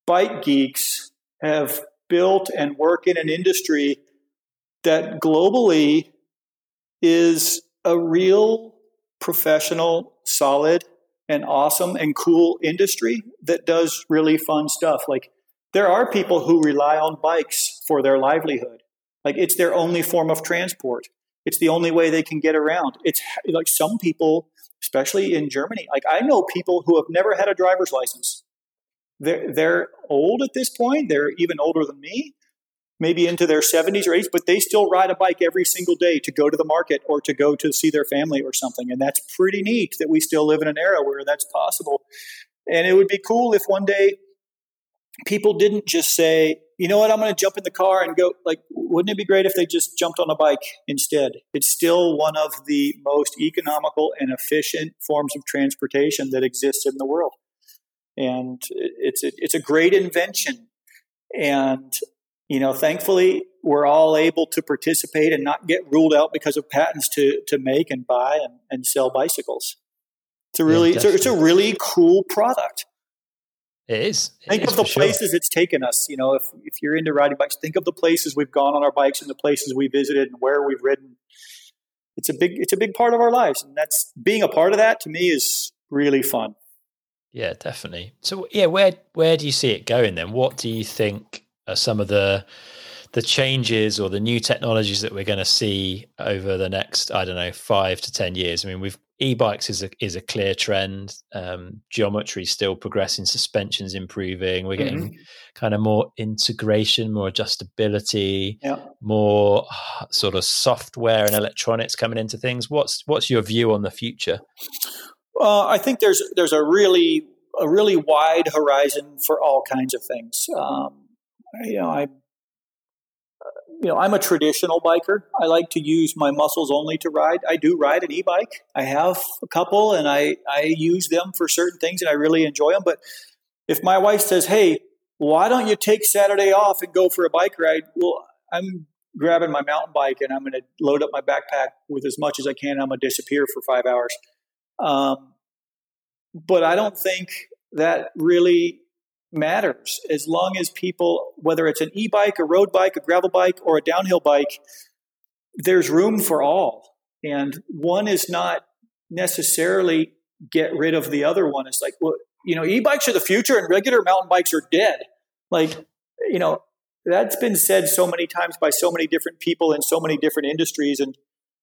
bike geeks have built and work in an industry that globally is a real professional, solid, and awesome and cool industry that does really fun stuff. Like, there are people who rely on bikes for their livelihood. Like, it's their only form of transport. It's the only way they can get around. It's like some people, especially in Germany, like I know people who have never had a driver's license. They're old at this point. They're even older than me, maybe into their 70s or 80s, but they still ride a bike every single day to go to the market or to go to see their family or something. And that's pretty neat that we still live in an era where that's possible. And it would be cool if one day people didn't just say, you know what, I'm going to jump in the car and go. Like, wouldn't it be great if they just jumped on a bike instead? It's still one of the most economical and efficient forms of transportation that exists in the world. And it's a great invention. And, you know, thankfully, we're all able to participate and not get ruled out because of patents to make and buy and sell bicycles. It's a really, it's a really cool product. It is. Think of the places it's taken us. You know, if you're into riding bikes, think of the places we've gone on our bikes and the places we visited and where we've ridden. It's a big part of our lives, and that's being a part of that to me is really fun. Yeah, definitely. So, yeah, where do you see it going then? What do you think are some of the changes or the new technologies that we're going to see over the next, I don't know, 5 to 10 years? I mean, we've e-bikes is a clear trend. Geometry still progressing, suspension's improving. We're getting kind of more integration, more adjustability, more sort of software and electronics coming into things. What's your view on the future? I think there's a really wide horizon for all kinds of things. I'm a traditional biker. I like to use my muscles only to ride. I do ride an e-bike. I have a couple, and I use them for certain things, and I really enjoy them. But if my wife says, hey, why don't you take Saturday off and go for a bike ride? Well, I'm grabbing my mountain bike, and I'm going to load up my backpack with as much as I can, and I'm going to disappear for 5 hours. But I don't think that really matters as long as people, whether it's an e-bike, a road bike, a gravel bike, or a downhill bike, there's room for all. And one is not necessarily get rid of the other one. It's like, well, you know, e-bikes are the future and regular mountain bikes are dead. Like, you know, that's been said so many times by so many different people in so many different industries. And,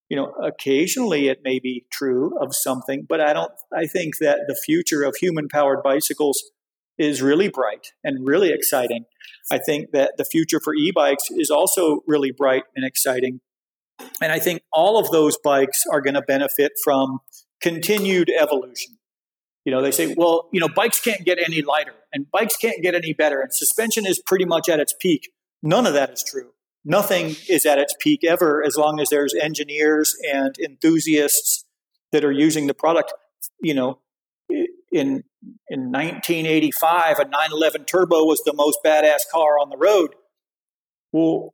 you know, occasionally it may be true of something, but I think that the future of human powered bicycles is really bright and really exciting. I think that the future for e-bikes is also really bright and exciting. And I think all of those bikes are going to benefit from continued evolution. You know, they say, well, you know, bikes can't get any lighter and bikes can't get any better. And suspension is pretty much at its peak. None of that is true. Nothing is at its peak ever, as long as there's engineers and enthusiasts that are using the product. You know, in 1985, a 911 Turbo was the most badass car on the road. Well,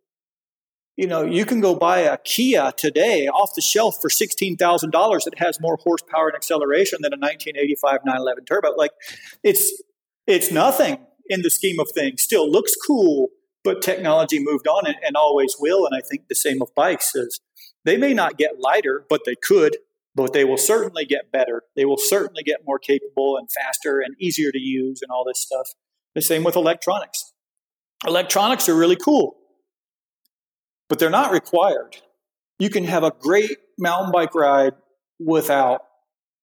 you know, you can go buy a Kia today off the shelf for $16,000 that has more horsepower and acceleration than a 1985 911 Turbo. Like, it's nothing in the scheme of things. Still looks cool, but technology moved on and always will. And I think the same of bikes is they may not get lighter, but they could. But they will certainly get better. They will certainly get more capable and faster and easier to use and all this stuff. The same with electronics. Electronics are really cool, but they're not required. You can have a great mountain bike ride without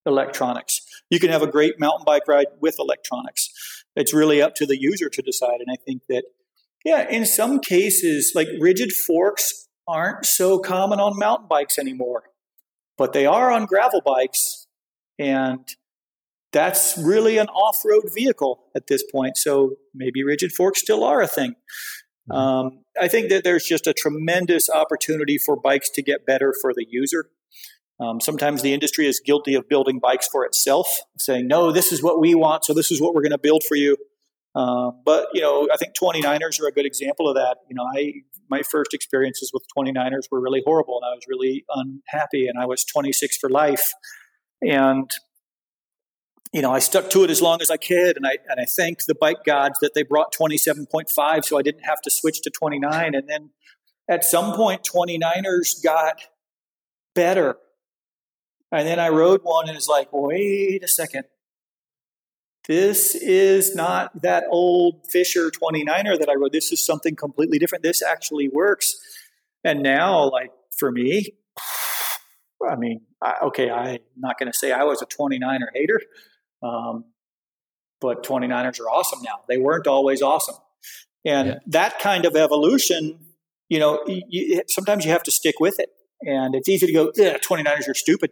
electronics. You can have a great mountain bike ride with electronics. It's really up to the user to decide. And I think that, yeah, in some cases, like rigid forks aren't so common on mountain bikes anymore. But they are on gravel bikes, and that's really an off-road vehicle at this point. So maybe rigid forks still are a thing. I think that there's just a tremendous opportunity for bikes to get better for the user. Sometimes the industry is guilty of building bikes for itself, saying, no, this is what we want, so this is what we're going to build for you. But, you know, I think 29ers are a good example of that. You know, my first experiences with 29ers were really horrible, and I was really unhappy, and I was 26 for life. And, you know, I stuck to it as long as I could. And I thanked the bike gods that they brought 27.5. So I didn't have to switch to 29. And then at some point, 29ers got better. And then I rode one and it's like, wait a second. This is not that old Fisher 29er that I rode. This is something completely different. This actually works. And now, like for me, I mean, I'm not going to say I was a 29er hater, but 29ers are awesome now. They weren't always awesome. And that kind of evolution, you know, sometimes you have to stick with it. And it's easy to go, 29ers are stupid.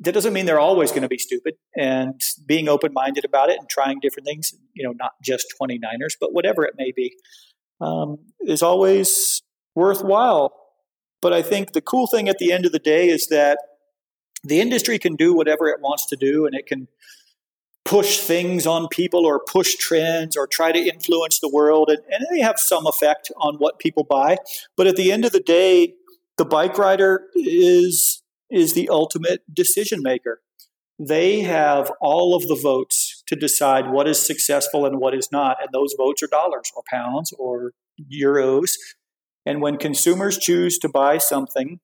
that doesn't mean they're always going to be stupid, and being open-minded about it and trying different things, you know, not just 29ers, but whatever it may be, is always worthwhile. But I think the cool thing at the end of the day is that the industry can do whatever it wants to do, and it can push things on people or push trends or try to influence the world. And they have some effect on what people buy. But at the end of the day, the bike rider is the ultimate decision maker. They have all of the votes to decide what is successful and what is not. And those votes are dollars or pounds or euros. And when consumers choose to buy something,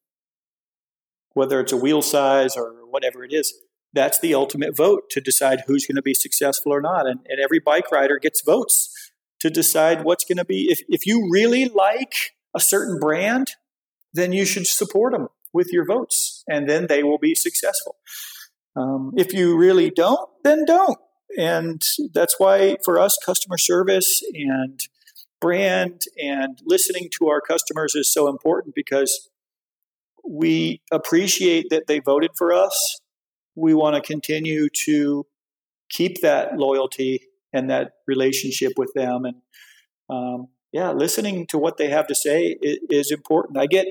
whether it's a wheel size or whatever it is, that's the ultimate vote to decide who's going to be successful or not. And every bike rider gets votes to decide what's going to be. If you really like a certain brand, then you should support them with your votes, and then they will be successful. If you really don't, then don't. And that's why for us, customer service and brand and listening to our customers is so important, because we appreciate that they voted for us. We want to continue to keep that loyalty and that relationship with them. And, listening to what they have to say is important. I get,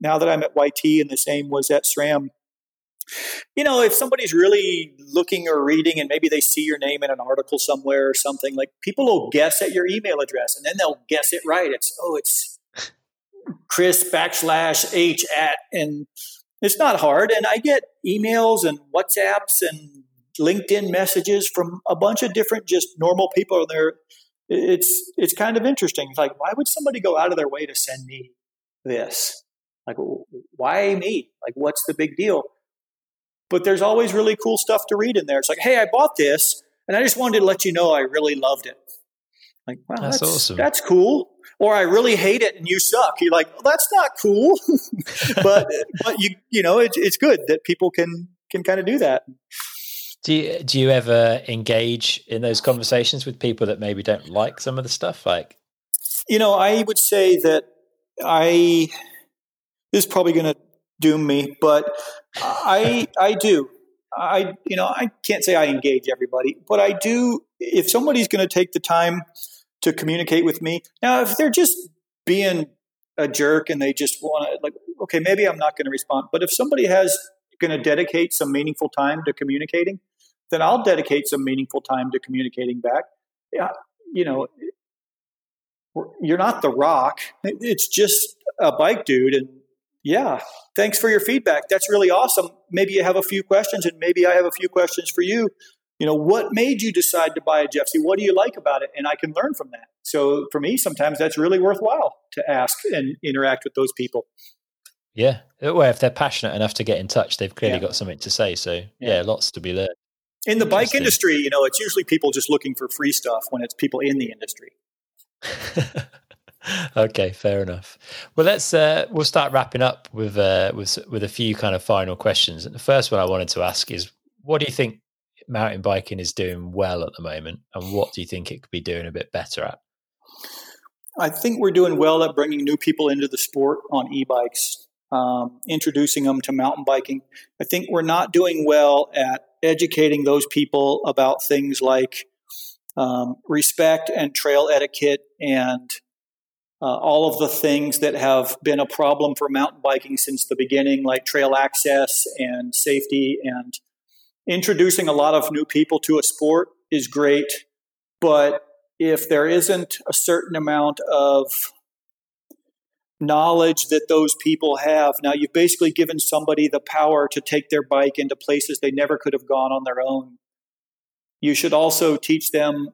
now that I'm at YT and the same was at SRAM, if somebody's really looking or reading and maybe they see your name in an article somewhere or something, like, people will guess at your email address and then they'll guess it right. It's Chris/H at, and it's not hard. And I get emails and WhatsApps and LinkedIn messages from a bunch of different just normal people. It's kind of interesting. It's like, why would somebody go out of their way to send me this? Like, why me? Like, what's the big deal? But there's always really cool stuff to read in there. It's like, hey, I bought this, and I just wanted to let you know I really loved it. Like, wow, that's awesome. That's cool. Or I really hate it and you suck. You're like, well, that's not cool. but it's good that people can kind of do that. Do you ever engage in those conversations with people that maybe don't like some of the stuff? Like, I would say that this is probably going to doom me, but I do. I can't say I engage everybody, but I do. If somebody's going to take the time to communicate with me, now if they're just being a jerk and they just want to, like, okay, maybe I'm not going to respond. But if somebody has going to dedicate some meaningful time to communicating, then I'll dedicate some meaningful time to communicating back. Yeah, you're not the Rock. It's just a bike dude, and yeah, thanks for your feedback. That's really awesome. Maybe you have a few questions, and maybe I have a few questions for you. What made you decide to buy a Jeffsy? What do you like about it? And I can learn from that. So for me, sometimes that's really worthwhile to ask and interact with those people. Yeah. Well, if they're passionate enough to get in touch, they've clearly got something to say. So yeah, lots to be learned. In the bike industry, it's usually people just looking for free stuff when it's people in the industry. Okay, fair enough. Well, we'll start wrapping up with a few kind of final questions. And the first one I wanted to ask is, what do you think mountain biking is doing well at the moment, and what do you think it could be doing a bit better at? I think we're doing well at bringing new people into the sport on e-bikes, introducing them to mountain biking. I think we're not doing well at educating those people about things like respect and trail etiquette and all of the things that have been a problem for mountain biking since the beginning, like trail access and safety. And introducing a lot of new people to a sport is great, but if there isn't a certain amount of knowledge that those people have, now you've basically given somebody the power to take their bike into places they never could have gone on their own. You should also teach them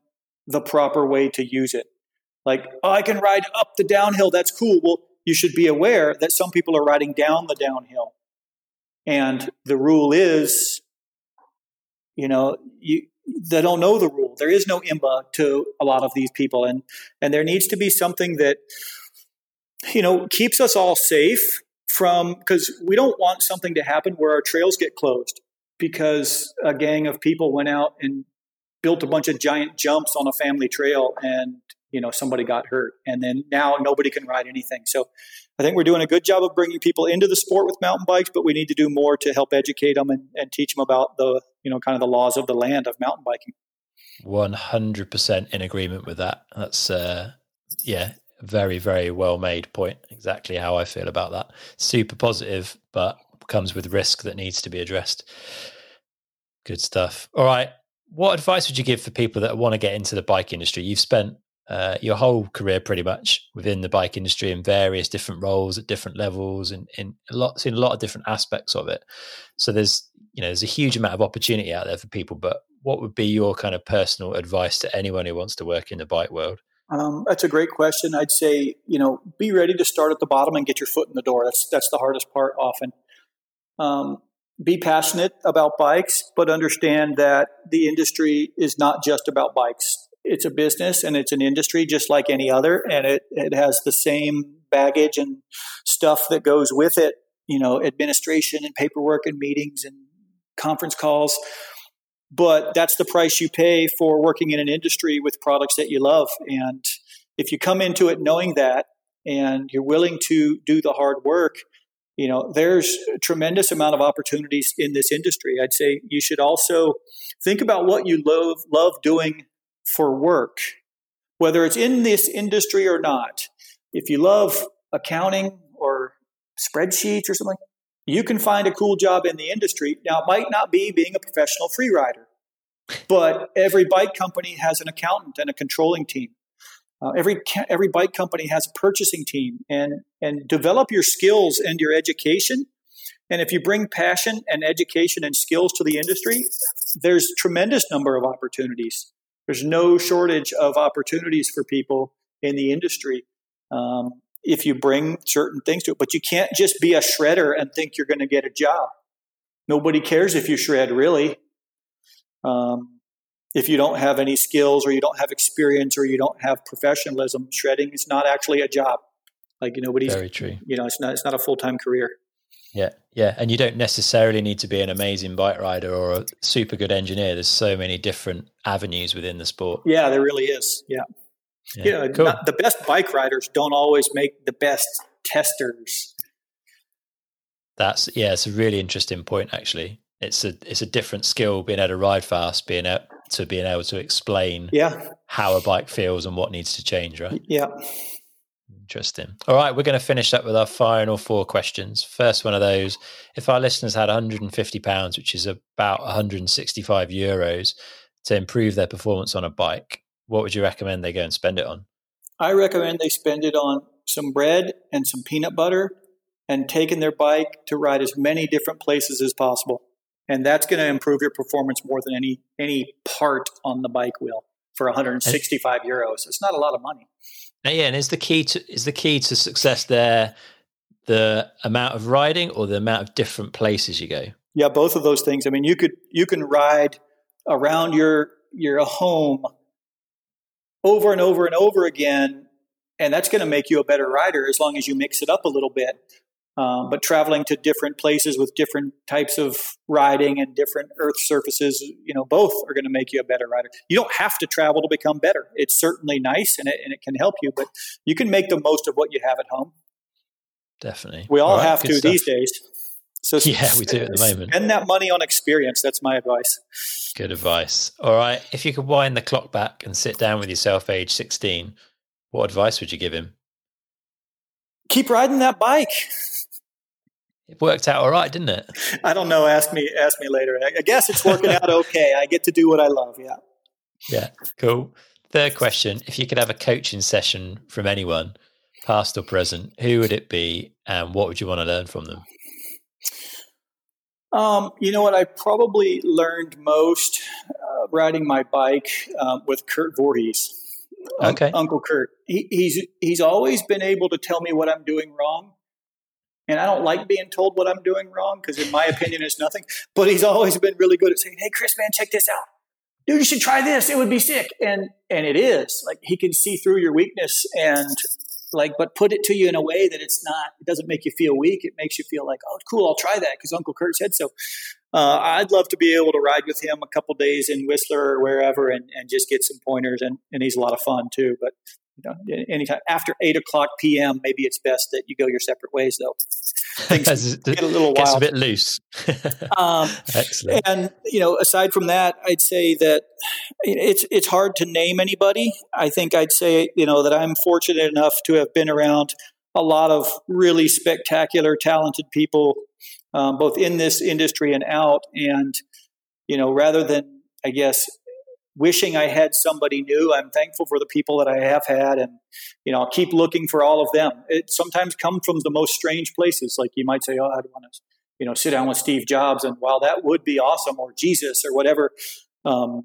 the proper way to use it. Like, oh, I can ride up the downhill. That's cool. Well, you should be aware that some people are riding down the downhill. And the rule is, they don't know the rule. There is no IMBA to a lot of these people. And there needs to be something that, keeps us all safe from, because we don't want something to happen where our trails get closed because a gang of people went out and built a bunch of giant jumps on a family trail and you know, somebody got hurt, and then now nobody can ride anything. So I think we're doing a good job of bringing people into the sport with mountain bikes, but we need to do more to help educate them and teach them about the, you know, kind of the laws of the land of mountain biking. 100% in agreement with that. That's very, very well made point. Exactly how I feel about that. Super positive, but comes with risk that needs to be addressed. Good stuff. All right. What advice would you give for people that want to get into the bike industry? You've spent your whole career pretty much within the bike industry in various different roles at different levels and in a lot of different aspects of it. So there's, you know, there's a huge amount of opportunity out there for people, but what would be your kind of personal advice to anyone who wants to work in the bike world? That's a great question. I'd say, you know, be ready to start at the bottom and get your foot in the door. That's the hardest part often. Be passionate about bikes, but understand that the industry is not just about bikes. It's a business and it's an industry just like any other. And it has the same baggage and stuff that goes with it, you know, administration and paperwork and meetings and conference calls. But that's the price you pay for working in an industry with products that you love. And if you come into it knowing that and you're willing to do the hard work, you know, there's a tremendous amount of opportunities in this industry. I'd say you should also think about what you love doing for work, whether it's in this industry or not. If you love accounting or spreadsheets or something, you can find a cool job in the industry. Now, it might not be being a professional free rider, but every bike company has an accountant and a controlling team. Every bike company has a purchasing team, and develop your skills and your education. And if you bring passion and education and skills to the industry, there's a tremendous number of opportunities. There's no shortage of opportunities for people in the industry. If you bring certain things to it, but you can't just be a shredder and think you're going to get a job. Nobody cares if you shred, really. If you don't have any skills or you don't have experience or you don't have professionalism, shredding is not actually a job. Like, nobody's, very true. You know, it's not a full-time career. Yeah. Yeah. And you don't necessarily need to be an amazing bike rider or a super good engineer. There's so many different avenues within the sport. Yeah, there really is. Yeah. Yeah, cool. The best bike riders don't always make the best testers. It's a really interesting point, actually. It's a different skill, being able to ride fast, being able to explain how a bike feels and what needs to change, right? Yeah. Interesting. All right, we're going to finish up with our final four questions. First one of those, if our listeners had £150, which is about €165, to improve their performance on a bike, what would you recommend they go and spend it on? I recommend they spend it on some bread and some peanut butter and taking their bike to ride as many different places as possible. And that's going to improve your performance more than any part on the bike wheel for €165. It's not a lot of money. And is the key to success there the amount of riding or the amount of different places you go? Yeah, both of those things. I mean, you can ride around your home over and over and over again, and that's going to make you a better rider as long as you mix it up a little bit. But traveling to different places with different types of riding and different earth surfaces, both are going to make you a better rider. You don't have to travel to become better. It's certainly nice, and it can help you, but you can make the most of what you have at home. Definitely. We all have to these days. So yeah, we do at the moment. Spend that money on experience. That's my advice. Good advice. All right. If you could wind the clock back and sit down with yourself age 16, what advice would you give him? Keep riding that bike. It worked out all right, didn't it? I don't know. Ask me later. I guess it's working out okay. I get to do what I love. Yeah. Yeah. Cool. Third question. If you could have a coaching session from anyone, past or present, who would it be and what would you want to learn from them? You know what? I probably learned most riding my bike with Kurt Voorhees. Okay. Uncle Kurt. He's always been able to tell me what I'm doing wrong. And I don't like being told what I'm doing wrong because in my opinion, it's nothing. But he's always been really good at saying, hey, Chris, man, check this out. Dude, you should try this. It would be sick. And it is. Like, he can see through your weakness and but put it to you in a way that it doesn't make you feel weak. It makes you feel like, oh, cool, I'll try that because Uncle Kurt said so. I'd love to be able to ride with him a couple days in Whistler or wherever and just get some pointers. And he's a lot of fun too. But You know, anytime after 8:00 p.m., maybe it's best that you go your separate ways. Though things get a little wild, gets a bit loose. Excellent. And you know, aside from that, I'd say that it's hard to name anybody. I think I'd say that I'm fortunate enough to have been around a lot of really spectacular, talented people, both in this industry and out. And rather than wishing I had somebody new, I'm thankful for the people that I have had, and I'll keep looking for all of them. It sometimes comes from the most strange places. Like you might say, "Oh, I'd want to, sit down with Steve Jobs," and while that would be awesome, or Jesus, or whatever, I don't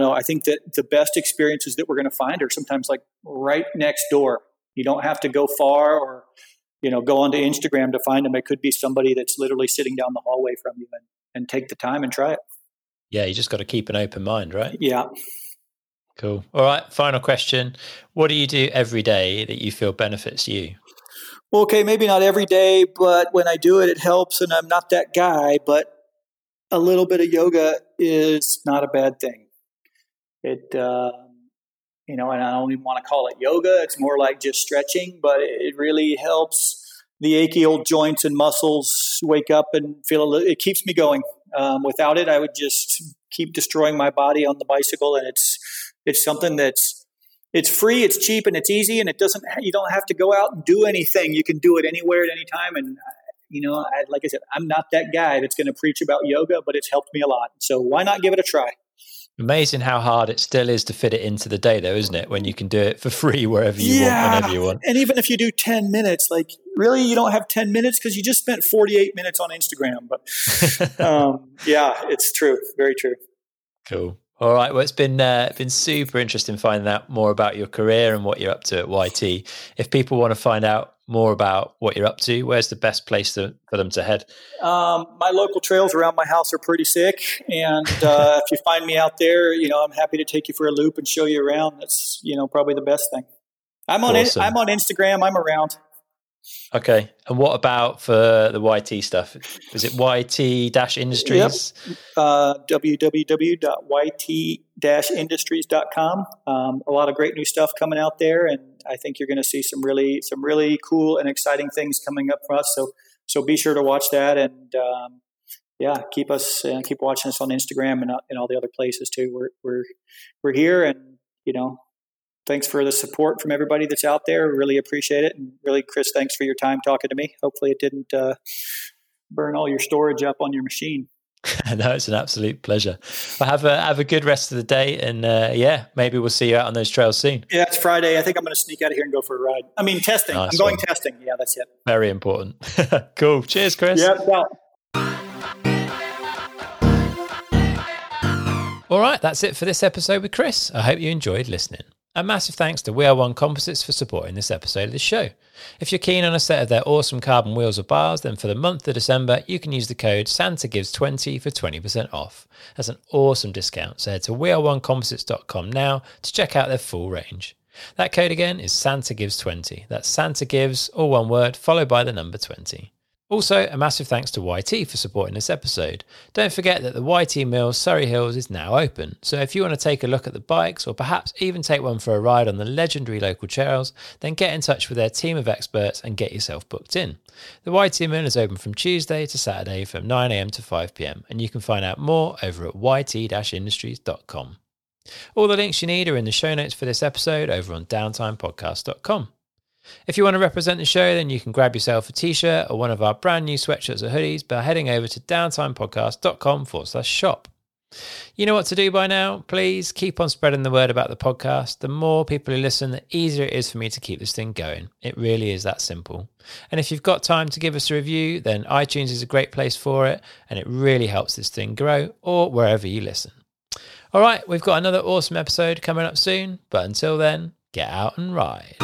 know. I think that the best experiences that we're going to find are sometimes like right next door. You don't have to go far, or go onto Instagram to find them. It could be somebody that's literally sitting down the hallway from you, and take the time and try it. Yeah, you just got to keep an open mind, right? Yeah. Cool. All right, final question. What do you do every day that you feel benefits you? Well, okay, maybe not every day, but when I do it, it helps, and I'm not that guy, but a little bit of yoga is not a bad thing. It, and I don't even want to call it yoga. It's more like just stretching, but it really helps the achy old joints and muscles wake up and feel it keeps me going. Without it, I would just keep destroying my body on the bicycle, and it's something that's free, it's cheap, and it's easy, and you don't have to go out and do anything. You can do it anywhere at any time. And like I said, I'm not that guy that's going to preach about yoga, but it's helped me a lot. So why not give it a try? Amazing how hard it still is to fit it into the day, though, isn't it? When you can do it for free wherever you want, whenever you want. And even if you do 10 minutes, like really, you don't have 10 minutes because you just spent 48 minutes on Instagram. But it's true. Very true. Cool. All right. Well, it's been super interesting finding out more about your career and what you're up to at YT. If people want to find out more about what you're up to, where's the best place for them to head? My local trails around my house are pretty sick. And if you find me out there, I'm happy to take you for a loop and show you around. That's, probably the best thing. Awesome. I'm on Instagram. I'm around. Okay. And what about for the YT stuff? Is it YT-Industries? Yep. www.yt-industries.com. A lot of great new stuff coming out there. And I think you're going to see some really cool and exciting things coming up for us. So be sure to watch that. And keep watching us on Instagram and all the other places too. We're here, and thanks for the support from everybody that's out there. Really appreciate it. And really, Chris, thanks for your time talking to me. Hopefully it didn't burn all your storage up on your machine. No, it's an absolute pleasure. Well, have a good rest of the day. And maybe we'll see you out on those trails soon. Yeah, it's Friday. I think I'm going to sneak out of here and go for a ride. I mean, testing. Nice. I'm going testing. Yeah, that's it. Very important. Cool. Cheers, Chris. Yeah, well. All right, that's it for this episode with Chris. I hope you enjoyed listening. A massive thanks to We Are One Composites for supporting this episode of the show. If you're keen on a set of their awesome carbon wheels or bars, then for the month of December, you can use the code SANTAGIVES20 for 20% off. That's an awesome discount, so head to weareonecomposites.com now to check out their full range. That code again is SANTAGIVES20. That's Santa Gives, all one word, followed by the number 20. Also, a massive thanks to YT for supporting this episode. Don't forget that the YT Mill, Surrey Hills, is now open, so if you want to take a look at the bikes or perhaps even take one for a ride on the legendary local trails, then get in touch with their team of experts and get yourself booked in. The YT Mill is open from Tuesday to Saturday from 9 a.m. to 5 p.m, and you can find out more over at yt-industries.com. All the links you need are in the show notes for this episode over on downtimepodcast.com. If you want to represent the show, then you can grab yourself a t-shirt or one of our brand new sweatshirts or hoodies by heading over to downtimepodcast.com/shop. You know what to do by now. Please keep on spreading the word about the podcast. The more people who listen, the easier it is for me to keep this thing going. It really is that simple. And if you've got time to give us a review, then iTunes is a great place for it, and it really helps this thing grow, or wherever you listen. All right, we've got another awesome episode coming up soon, but until then, get out and ride.